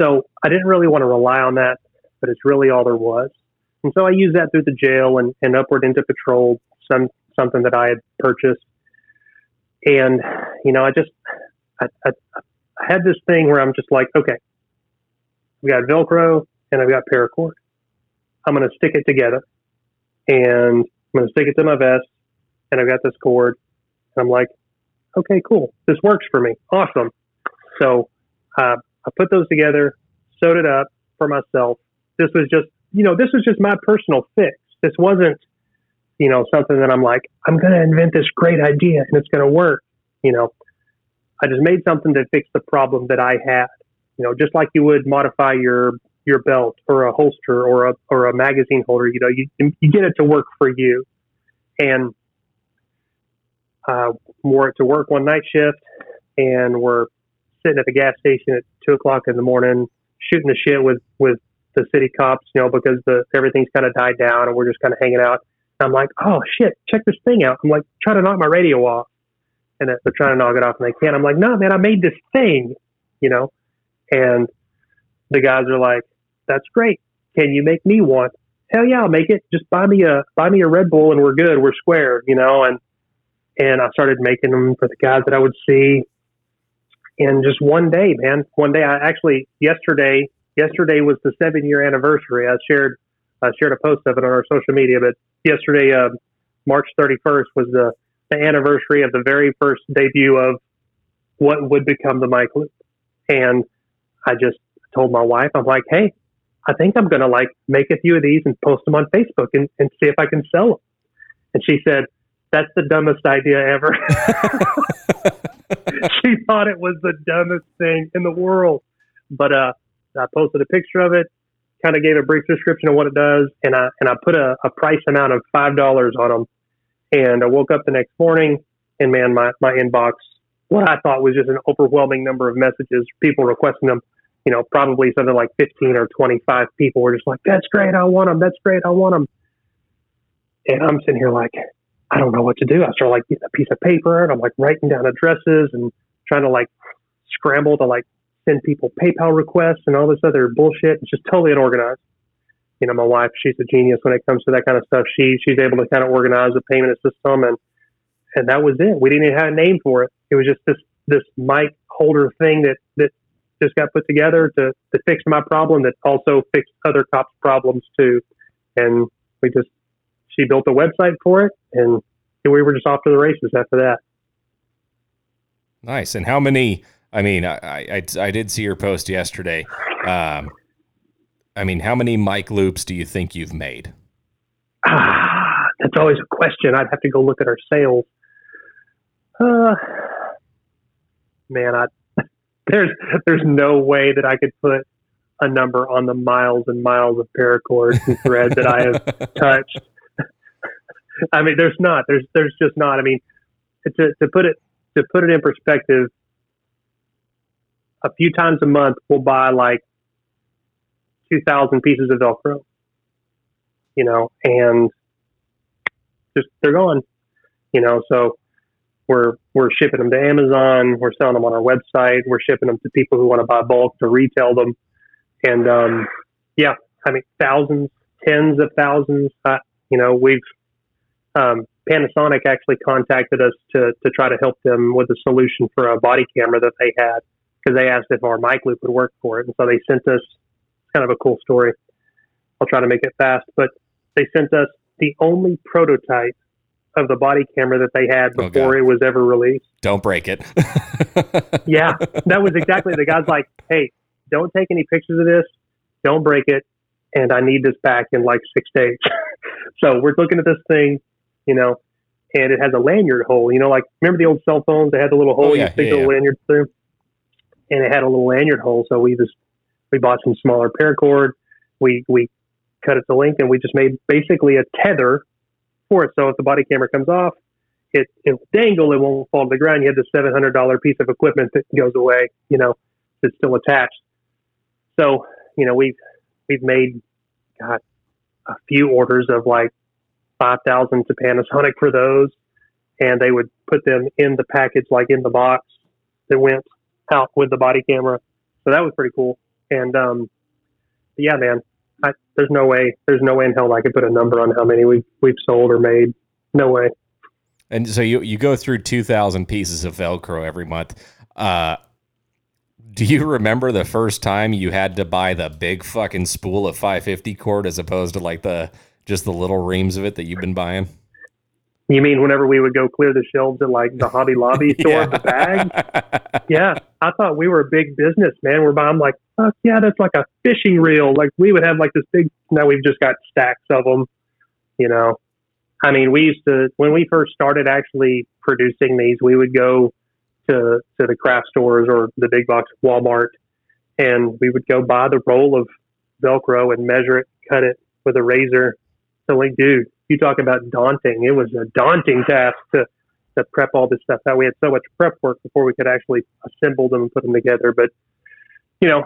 So I didn't really want to rely on that, but it's really all there was. And so I used that through the jail and upward into patrol, something that I had purchased. And, I had this thing where I'm just like, okay, we got Velcro and I've got paracord. I'm going to stick it together and I'm going to stick it to my vest and I've got this cord. And I'm like, okay, cool. This works for me. Awesome. So I put those together, sewed it up for myself. This was just, this was just my personal fix. This wasn't, something that I'm like, I'm going to invent this great idea and it's going to work. I just made something to fix the problem that I had. Just like you would modify your belt or a holster or a magazine holder, you get it to work for you. And wore it to work one night shift, and we're sitting at the gas station at 2:00 in the morning, shooting the shit with the city cops, because everything's kind of died down and we're just kind of hanging out. And I'm like, oh shit, check this thing out. I'm like, try to knock my radio off. And they're trying to knock it off and they can't. I'm like, no, man, I made this thing, And the guys are like, that's great. Can you make me one? Hell yeah, I'll make it. Just buy me a Red Bull and we're good. We're square, And I started making them for the guys that I would see. And just one day, man, yesterday was the 7-year anniversary. I shared a post of it on our social media, but yesterday, March 31st was the anniversary of the very first debut of what would become the Mic Loop. And I just told my wife, I'm like, hey, I think I'm going to make a few of these and post them on Facebook and see if I can sell them. And she said, that's the dumbest idea ever. She thought it was the dumbest thing in the world. But I posted a picture of it, kind of gave a brief description of what it does, and I put a price amount of $5 on them. And I woke up the next morning, and man, my inbox, what I thought was just an overwhelming number of messages, people requesting them, probably something like 15 or 25 people were just like, that's great, I want them, that's great, I want them. And I'm sitting here like, I don't know what to do. I started getting a piece of paper and I'm writing down addresses and trying to scramble to send people PayPal requests and all this other bullshit. It's just totally unorganized. My wife, she's a genius when it comes to that kind of stuff. She's able to kind of organize the payment system and that was it. We didn't even have a name for it. It was just this mic holder thing that just got put together to fix my problem that also fixed other cops' problems too. And she built a website for it, and we were just off to the races after that. Nice. And how many? I mean, I did see your post yesterday. How many mic loops do you think you've made? That's always a question. I'd have to go look at our sales. There's no way that I could put a number on the miles and miles of paracord and thread that I have touched. There's just not. To put it in perspective, a few times a month we'll buy 2,000 pieces of Velcro, and just they're gone, So we're shipping them to Amazon. We're selling them on our website. We're shipping them to people who want to buy bulk to retail them, and thousands, tens of thousands. We've. Panasonic actually contacted us to try to help them with a solution for a body camera that they had because they asked if our mic loop would work for it. And so they sent us, it's kind of a cool story. I'll try to make it fast, but they sent us the only prototype of the body camera that they had before it was ever released. Don't break it. Yeah, that was exactly. The guy's like, hey, don't take any pictures of this. Don't break it. And I need this back in 6 days. So we're looking at this thing, and it has a lanyard hole, remember the old cell phones? They had the little hole you stick the lanyard through, and it had a little lanyard hole. So we bought some smaller paracord. We cut it to length, and we just made basically a tether for it. So if the body camera comes off, it'll dangle. It won't fall to the ground. You have this $700 piece of equipment that goes away, that's still attached. So, we've made a few orders of 5,000 to Panasonic for those, and they would put them in the package, in the box that went out with the body camera. So that was pretty cool. And man, there's no way in hell I could put a number on how many we've sold or made. No way. And so you go through 2,000 pieces of Velcro every month. Do you remember the first time you had to buy the big fucking spool of 550 cord as opposed to just the little reams of it that you've been buying? You mean whenever we would go clear the shelves at like the Hobby Lobby store, the bags? Yeah. I thought we were a big business, man. I'm like, fuck yeah, that's like a fishing reel. Like we would have like this big, now we've just got stacks of them, you know. I mean, we used to, when we first started actually producing these, we would go to the craft stores or the big box Walmart, and we would go buy the roll of Velcro and measure it, cut it with a razor. So like, dude, you talk about daunting. It was a daunting task to prep all this stuff out. We had so much prep work before we could actually assemble them and put them together. But, you know,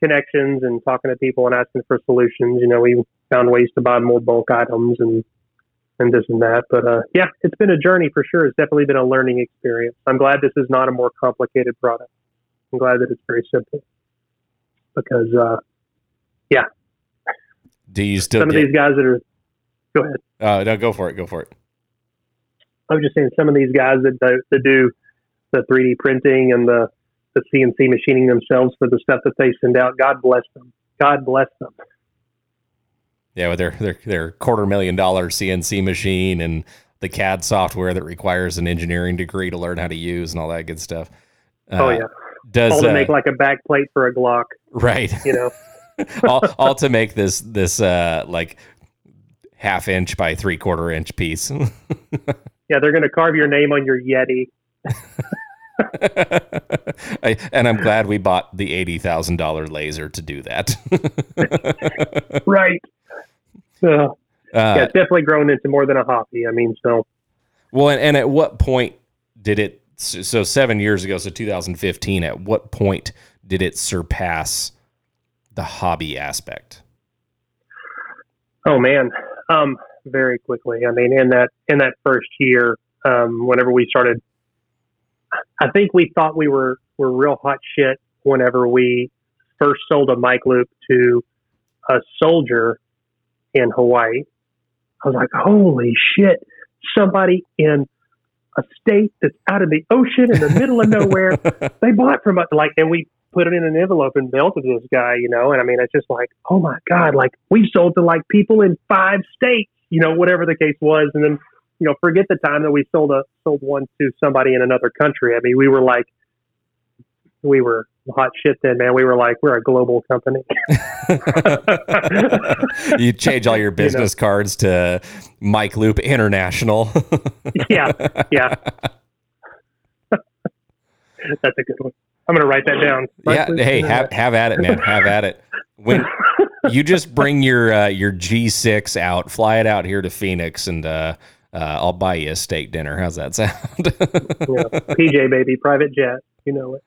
connections and talking to people and asking for solutions, you know, we found ways to buy more bulk items and this and that. But, yeah, it's been a journey for sure. It's definitely been a learning experience. I'm glad this is not a more complicated product. I'm glad that it's very simple because, yeah. Do you still some of these guys that are go ahead. No, go for it. Go for it. I was just saying some of these guys that do the 3D printing and the CNC machining themselves for the stuff that they send out. God bless them. God bless them. Yeah, with their $250,000 CNC machine and the CAD software that requires an engineering degree to learn how to use and all that good stuff. Oh yeah. Does all to make like a back plate for a Glock. Right. You know. all to make this like 1/2 inch by 3/4 inch piece. Yeah, they're going to carve your name on your Yeti. And I'm glad we bought the $80,000 laser to do that. Right. Yeah, it's definitely grown into more than a hobby. I mean, so. Well, and at what point did it, so 7 years ago, so 2015, at what point did it surpass the hobby aspect? Oh man. Very quickly. I mean, in that first year, whenever we started, I think we thought we were real hot shit whenever we first sold a mic loop to a soldier in Hawaii. I was like, holy shit, somebody in a state that's out in the ocean in the middle of nowhere, they bought from us. Like, and we put it in an envelope and belted this guy, you know? And I mean, it's just like, oh my God, like we sold to like people in 5 states, you know, whatever the case was. And then, you know, forget the time that we sold one to somebody in another country. I mean, we were hot shit then, man. We were like, we're a global company. You change all your business cards to Mic Loop International. Yeah. Yeah. That's a good one. I'm going to write that down. Yeah. Hey, have at it, man. Have at it. When you just bring your G6 out, fly it out here to Phoenix, and I'll buy you a steak dinner. How's that sound? PJ baby, private jet. You know it.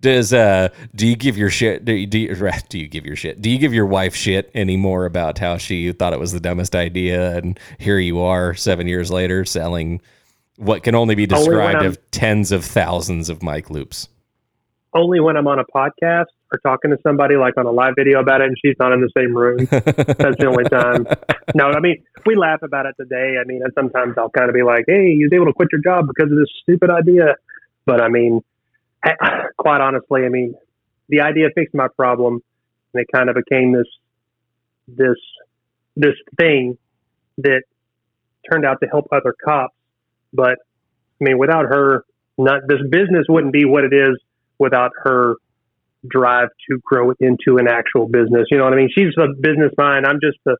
Does do you give your shit? Do you give your shit? Do you give your wife shit anymore about how she thought it was the dumbest idea, and here you are 7 years later selling what can only be described as tens of thousands of mic loops? Only when I'm on a podcast or talking to somebody like on a live video about it and she's not in the same room. That's the only time. No, I mean, we laugh about it today. I mean, and sometimes I'll kind of be like, hey, you was able to quit your job because of this stupid idea. But I mean, quite honestly, I mean, the idea fixed my problem and it kind of became this thing that turned out to help other cops. But I mean, without her, this business wouldn't be what it is. Without her drive to grow it into an actual business. You know what I mean? She's the business mind. I'm just the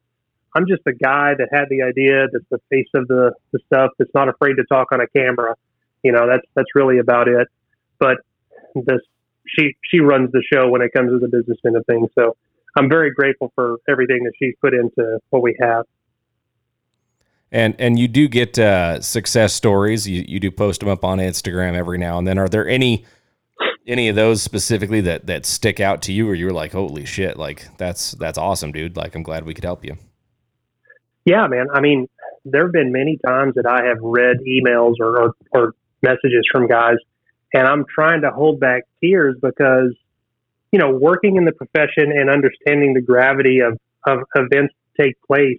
guy that had the idea, that's the face of the stuff, that's not afraid to talk on a camera. You know, that's really about it. But she runs the show when it comes to the business end of things. So I'm very grateful for everything that she's put into what we have. And you do get success stories. You do post them up on Instagram every now and then. Are there any of those specifically that stick out to you where you were like, holy shit, like that's awesome, dude. Like, I'm glad we could help you. Yeah, man. I mean, there've been many times that I have read emails or messages from guys, and I'm trying to hold back tears because, you know, working in the profession and understanding the gravity of events that take place,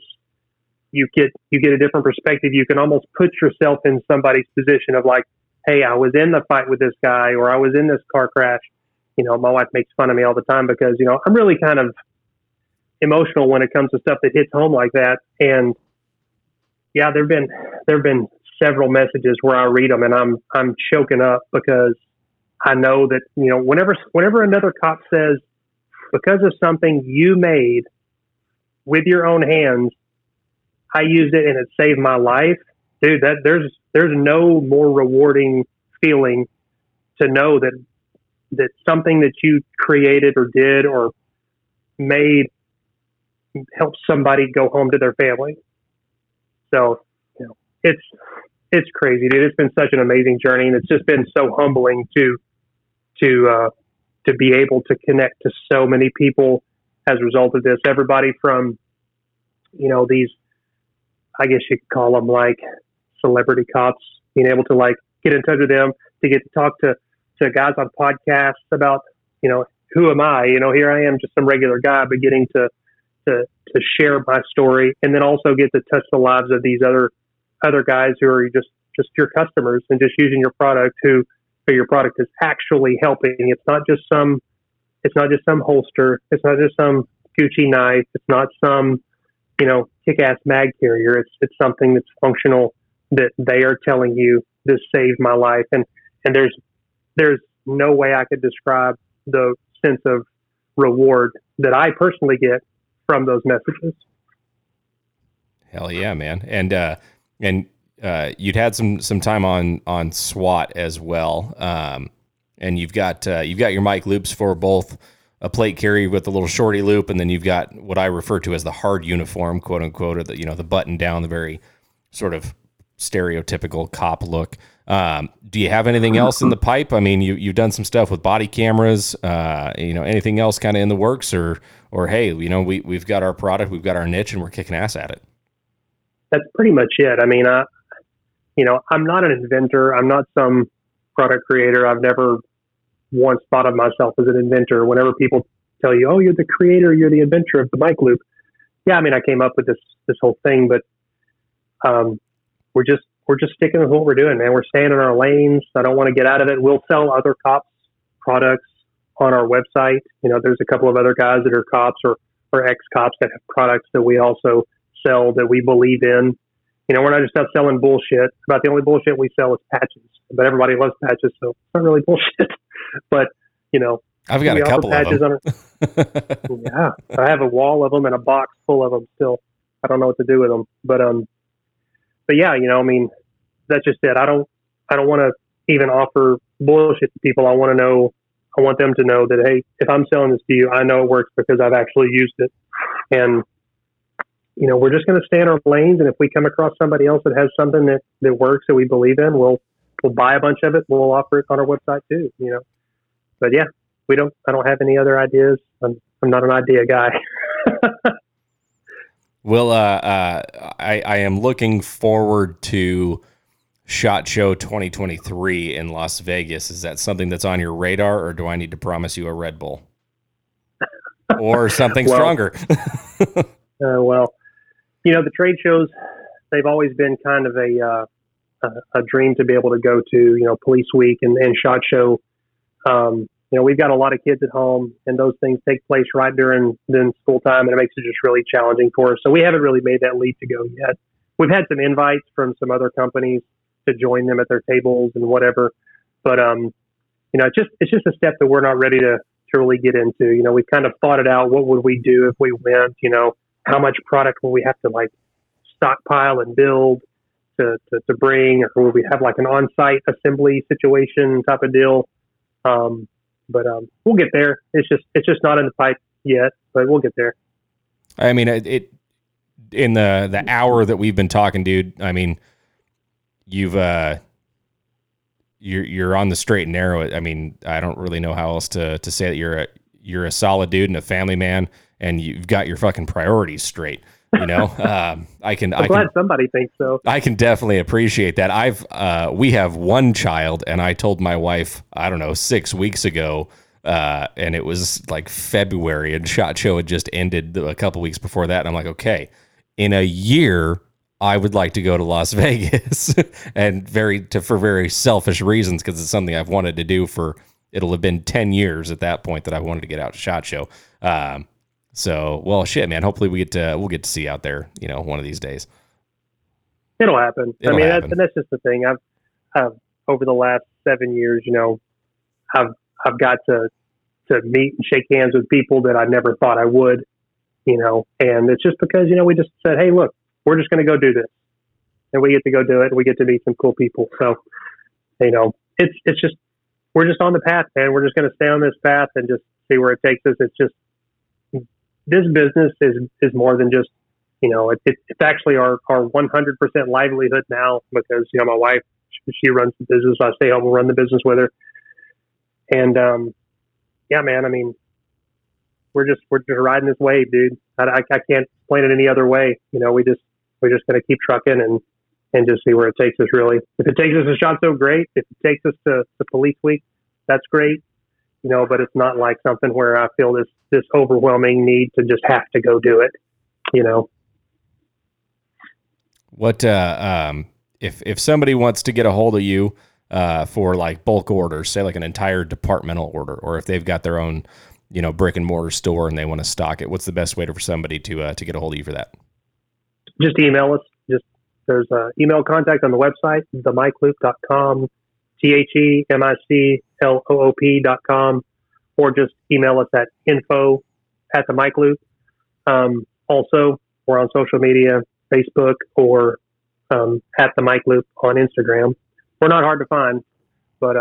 you get a different perspective. You can almost put yourself in somebody's position of like, hey, I was in the fight with this guy, or I was in this car crash. You know, my wife makes fun of me all the time because, you know, I'm really kind of emotional when it comes to stuff that hits home like that. And yeah, there've been several messages where I read them and I'm choking up because I know that, you know, whenever another cop says, because of something you made with your own hands, I used it and it saved my life. Dude, that there's no more rewarding feeling to know that something that you created or did or made helps somebody go home to their family. So, you know, it's crazy, dude. It's been such an amazing journey, and it's just been so humbling to be able to connect to so many people as a result of this. Everybody from, you know, these, I guess you could call them like celebrity cops, being able to like get in touch with them, to get to talk to guys on podcasts about, you know, who am I? You know, here I am, just some regular guy, but getting to share my story, and then also get to touch the lives of these other guys who are just your customers and just using your product, who your product is actually helping. It's not just some holster. It's not just some Gucci knife. It's not some, you know, kick-ass mag carrier. It's something that's functional that they are telling you, this saved my life. And there's no way I could describe the sense of reward that I personally get from those messages. Hell yeah, man. And you'd had some time on SWAT as well. And you've got your mic loops for both a plate carry with a little shorty loop, and then you've got what I refer to as the hard uniform, quote unquote, or the, you know, the button down, the very sort of stereotypical cop look. Do you have anything else in the pipe? I mean, you've done some stuff with body cameras, you know, anything else kind of in the works, or hey, you know, we've got our product, we've got our niche, and we're kicking ass at it. That's pretty much it. I mean, you know, I'm not an inventor. I'm not some product creator. I've never once thought of myself as an inventor. Whenever people tell you, oh, you're the creator, you're the inventor of the mic loop. Yeah. I mean, I came up with this whole thing, but, we're just sticking with what we're doing, man. We're staying in our lanes. I don't want to get out of it. We'll sell other cops products on our website. You know, there's a couple of other guys that are cops or ex-cops that have products that we also sell that we believe in. You know, we're not just out selling bullshit. About the only bullshit we sell is patches, but everybody loves patches, so it's not really bullshit. But, you know, I've got a couple patches of them. Yeah, I have a wall of them and a box full of them still. I don't know what to do with them, but yeah, you know, I mean, that's just it. I don't want to even offer bullshit to people. I want them to know that, hey, if I'm selling this to you, I know it works because I've actually used it. And, you know, we're just going to stay in our lanes. And if we come across somebody else that has something that works that we believe in, we'll buy a bunch of it. We'll offer it on our website too, you know, but yeah, I don't have any other ideas. I'm not an idea guy. Well, I am looking forward to SHOT Show 2023 in Las Vegas. Is that something that's on your radar, or do I need to promise you a Red Bull or something stronger? Well, you know, the trade shows, they've always been kind of a dream to be able to go to, you know, Police Week and SHOT Show. You know, we've got a lot of kids at home, and those things take place right during school time, and it makes it just really challenging for us. So we haven't really made that leap to go yet. We've had some invites from some other companies to join them at their tables and whatever, but you know, it's just a step that we're not ready to really get into. You know, we've kind of thought it out. What would we do if we went? You know, how much product will we have to like stockpile and build to bring, or will we have like an on-site assembly situation type of deal? But we'll get there. It's just not in the pipe yet, but we'll get there. I mean, in the hour that we've been talking, dude, I mean, you're on the straight and narrow. I mean, I don't really know how else to say that. You're a solid dude and a family man, and you've got your fucking priorities straight. You know, I'm glad somebody thinks so. I can definitely appreciate that. We have one child, and I told my wife, I don't know, 6 weeks ago, and it was like February, and SHOT Show had just ended a couple weeks before that. And I'm like, okay, in a year, I would like to go to Las Vegas, and for very selfish reasons, because it's something I've wanted to do for, it'll have been 10 years at that point that I wanted to get out to SHOT Show. So, well, shit, man, hopefully we'll get to see you out there, you know, one of these days. It'll happen. It'll happen. That's just the thing. I've over the last 7 years, I've got to meet and shake hands with people that I never thought I would, and it's just because, we just said, hey, look, we're just going to go do this, and we get to go do it, and we get to meet some cool people. So, it's just, we're just on the path, man. We're just going to stay on this path and just see where it takes us. It's just, this business is more than just, it's actually our 100% livelihood now, because, my wife, she runs the business. I stay home and run the business with her. And, yeah, man, we're just riding this wave, dude. I can't explain it any other way. We're just going to keep trucking and just see where it takes us, really. If it takes us to SHOT Show, great. If it takes us to Police Week, that's great. But it's not like something where I feel this overwhelming need to just have to go do it, What, if somebody wants to get a hold of you, for like bulk orders, say like an entire departmental order, or if they've got their own, brick and mortar store and they want to stock it, what's the best way for somebody to get a hold of you for that? Just email us. There's an email contact on the website, themicloop.com, themicloop.com, or just email us at info@themicloop. Also, we're on social media, Facebook, or at the Mic Loop on Instagram. We're not hard to find, but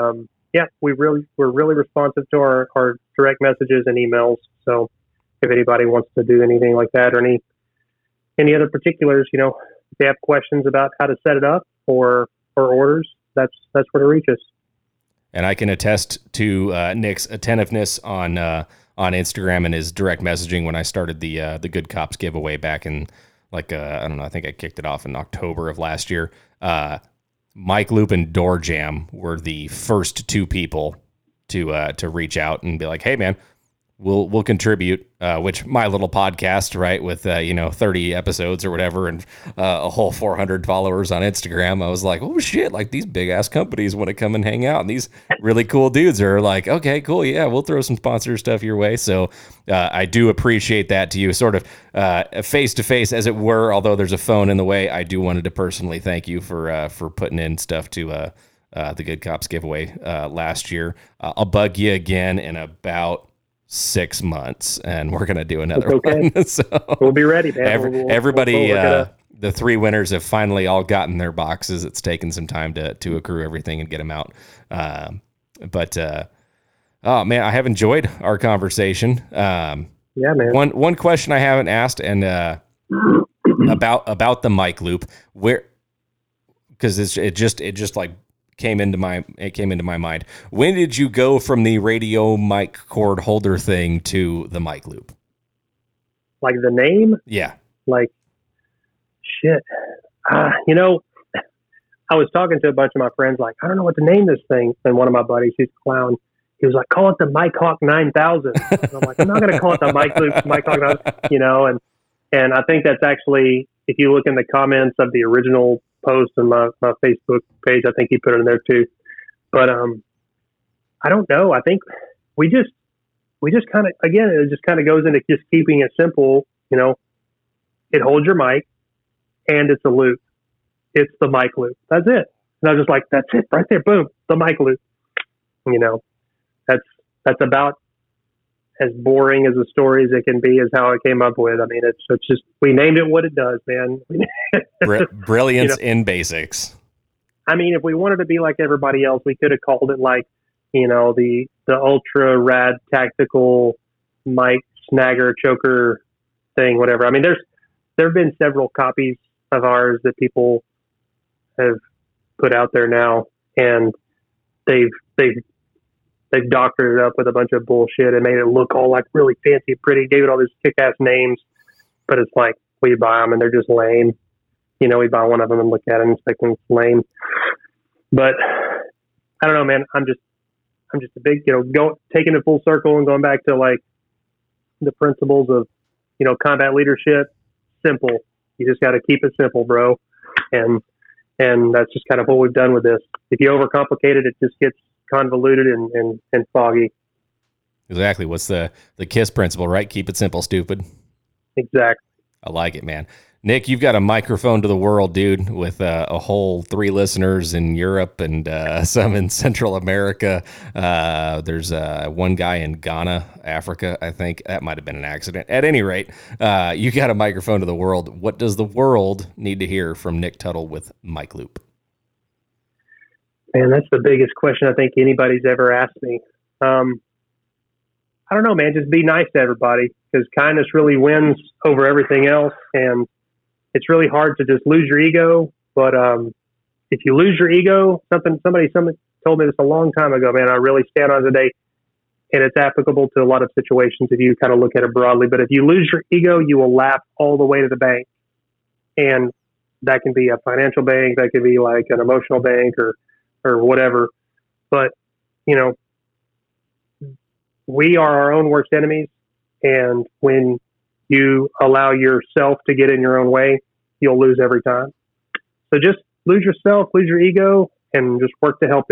we're really responsive to our direct messages and emails. So if anybody wants to do anything like that, or any other particulars, if they have questions about how to set it up or orders, that's where to reach us. And I can attest to Nick's attentiveness on Instagram and his direct messaging. When I started the Good Cops giveaway back in I don't know, I think I kicked it off in October of last year. Mic Loop and Door Jam were the first two people to reach out and be like, hey man, we'll contribute, which my little podcast, right, with 30 episodes or whatever, and a whole 400 followers on Instagram, I was like, oh shit, like these big ass companies want to come and hang out, and these really cool dudes are like, okay, cool, yeah, we'll throw some sponsor stuff your way. So I do appreciate that to you, sort of face to face, as it were, although there's a phone in the way. I do wanted to personally thank you for putting in stuff to the Good Cops giveaway last year. I'll bug you again in about 6 months, and we're gonna do another one. So we'll be ready, man. Everybody, the three winners have finally all gotten their boxes. It's taken some time to accrue everything and get them out. Oh man, I have enjoyed our conversation. Yeah, man. One question I haven't asked, and about the Mic Loop, where, because it just like came into my mind. When did you go from the radio mic cord holder thing to the Mic Loop? Like the name? Yeah. Like shit. I was talking to a bunch of my friends, like, I don't know what to name this thing. And one of my buddies, he's a clown, he was like, call it the Mic Hawk 9000. And I'm like, I'm not going to call it the Mic Loop, Mic Hawk 9000, and I think that's actually, if you look in the comments of the original post on my Facebook page, I think he put it in there too. But I don't know. I think we just kind of, again, it just kind of goes into just keeping it simple. It holds your mic and it's a loop. It's the Mic Loop. That's it. And I was just like, that's it right there. Boom. The Mic Loop. That's about as boring as the story as it can be, is how I came up with. It's just, we named it what it does, man. Brilliance in basics. If we wanted to be like everybody else, we could have called it like, the ultra rad tactical mic snagger choker thing, whatever. There've been several copies of ours that people have put out there now, and they've doctored it up with a bunch of bullshit and made it look all like really fancy, pretty, gave it all these kick-ass names. But it's like, we buy them and they're just lame. We buy one of them and look at it and it's like, it's lame. But I don't know, man. I'm just a big, taking it full circle and going back to like the principles of, combat leadership. Simple. You just got to keep it simple, bro. And that's just kind of what we've done with this. If you overcomplicate it, it just gets convoluted and foggy. Exactly. What's the KISS principle, right? Keep it simple, stupid. Exactly. I like it, man. Nick, you've got a microphone to the world, dude, with a whole 3 listeners in Europe and some in Central America. There's one guy in Ghana, Africa, I think. That might have been an accident. At any rate, you got a microphone to the world. What does the world need to hear from Nick Tuttle with Mic Loop? Man, that's the biggest question I think anybody's ever asked me. I don't know, man. Just be nice to everybody, because kindness really wins over everything else. And it's really hard to just lose your ego. But if you lose your ego, somebody told me this a long time ago, man, I really stand on today. And it's applicable to a lot of situations if you kind of look at it broadly. But if you lose your ego, you will laugh all the way to the bank. And that can be a financial bank. That could be like an emotional bank or whatever. But, you know, we are our own worst enemies. And when you allow yourself to get in your own way, you'll lose every time. So just lose yourself, lose your ego, and just work to help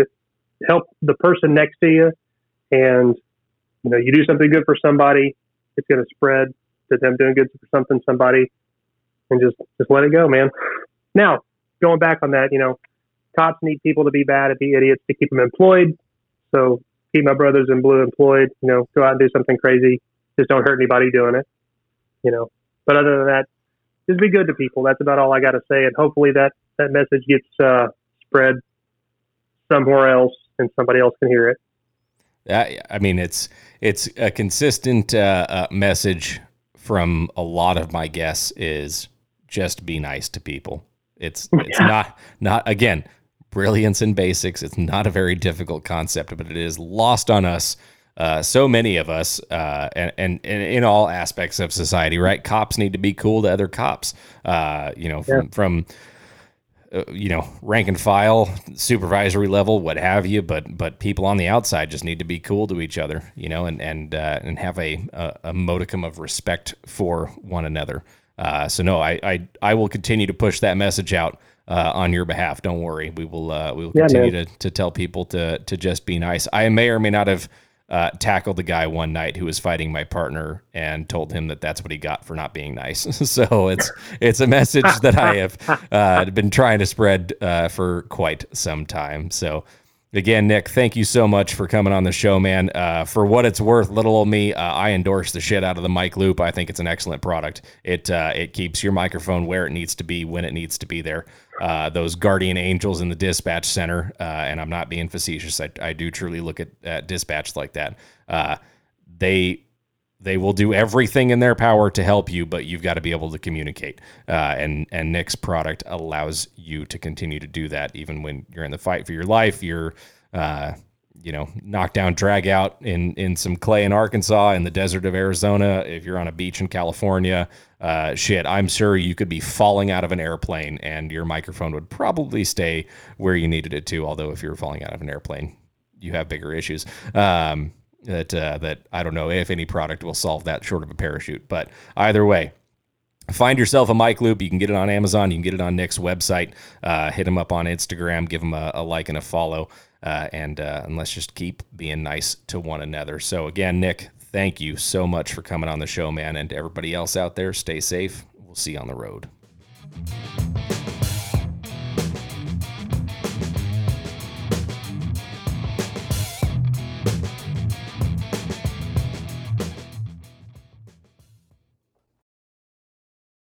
the person next to you. And, you know, you do something good for somebody, it's going to spread to them doing good for somebody, and just let it go, man. Now, going back on that, you know, cops need people to be bad and be idiots to keep them employed. So keep my brothers in blue employed, you know, go out and do something crazy. Just don't hurt anybody doing it, you know. But other than that, just be good to people. That's about all I got to say. And hopefully that message gets spread somewhere else and somebody else can hear it. I mean, it's a consistent message from a lot of my guests is just be nice to people. It's not again, brilliance in basics. It's not a very difficult concept, but it is lost on us. So many of us, and in all aspects of society, right? Cops need to be cool to other cops, from rank and file, supervisory level, what have you. But people on the outside just need to be cool to each other, you know, and have a modicum of respect for one another. So no, I will continue to push that message out on your behalf. Don't worry, we will continue to tell people to just be nice. I may or may not have tackled the guy one night who was fighting my partner and told him that that's what he got for not being nice. So it's a message that I have been trying to spread for quite some time. So again, Nick, thank you so much for coming on the show, man. For what it's worth, little old me, I endorse the shit out of the Mic Loop. I think it's an excellent product. It keeps your microphone where it needs to be when it needs to be there. Those guardian angels in the dispatch center, and I'm not being facetious. I do truly look at dispatch like that. They will do everything in their power to help you, but you've got to be able to communicate. And Nick's product allows you to continue to do that, even when you're in the fight for your life. You're, knock down, drag out in some clay in Arkansas, in the desert of Arizona. If you're on a beach in California, I'm sure you could be falling out of an airplane and your microphone would probably stay where you needed it to. Although if you're falling out of an airplane, you have bigger issues. That I don't know if any product will solve that short of a parachute, but either way, find yourself a Mic Loop. You can get it on Amazon. You can get it on Nick's website. Hit him up on Instagram. Give him a like and a follow. And let's just keep being nice to one another. So again, Nick, thank you so much for coming on the show, man. And to everybody else out there, stay safe. We'll see you on the road.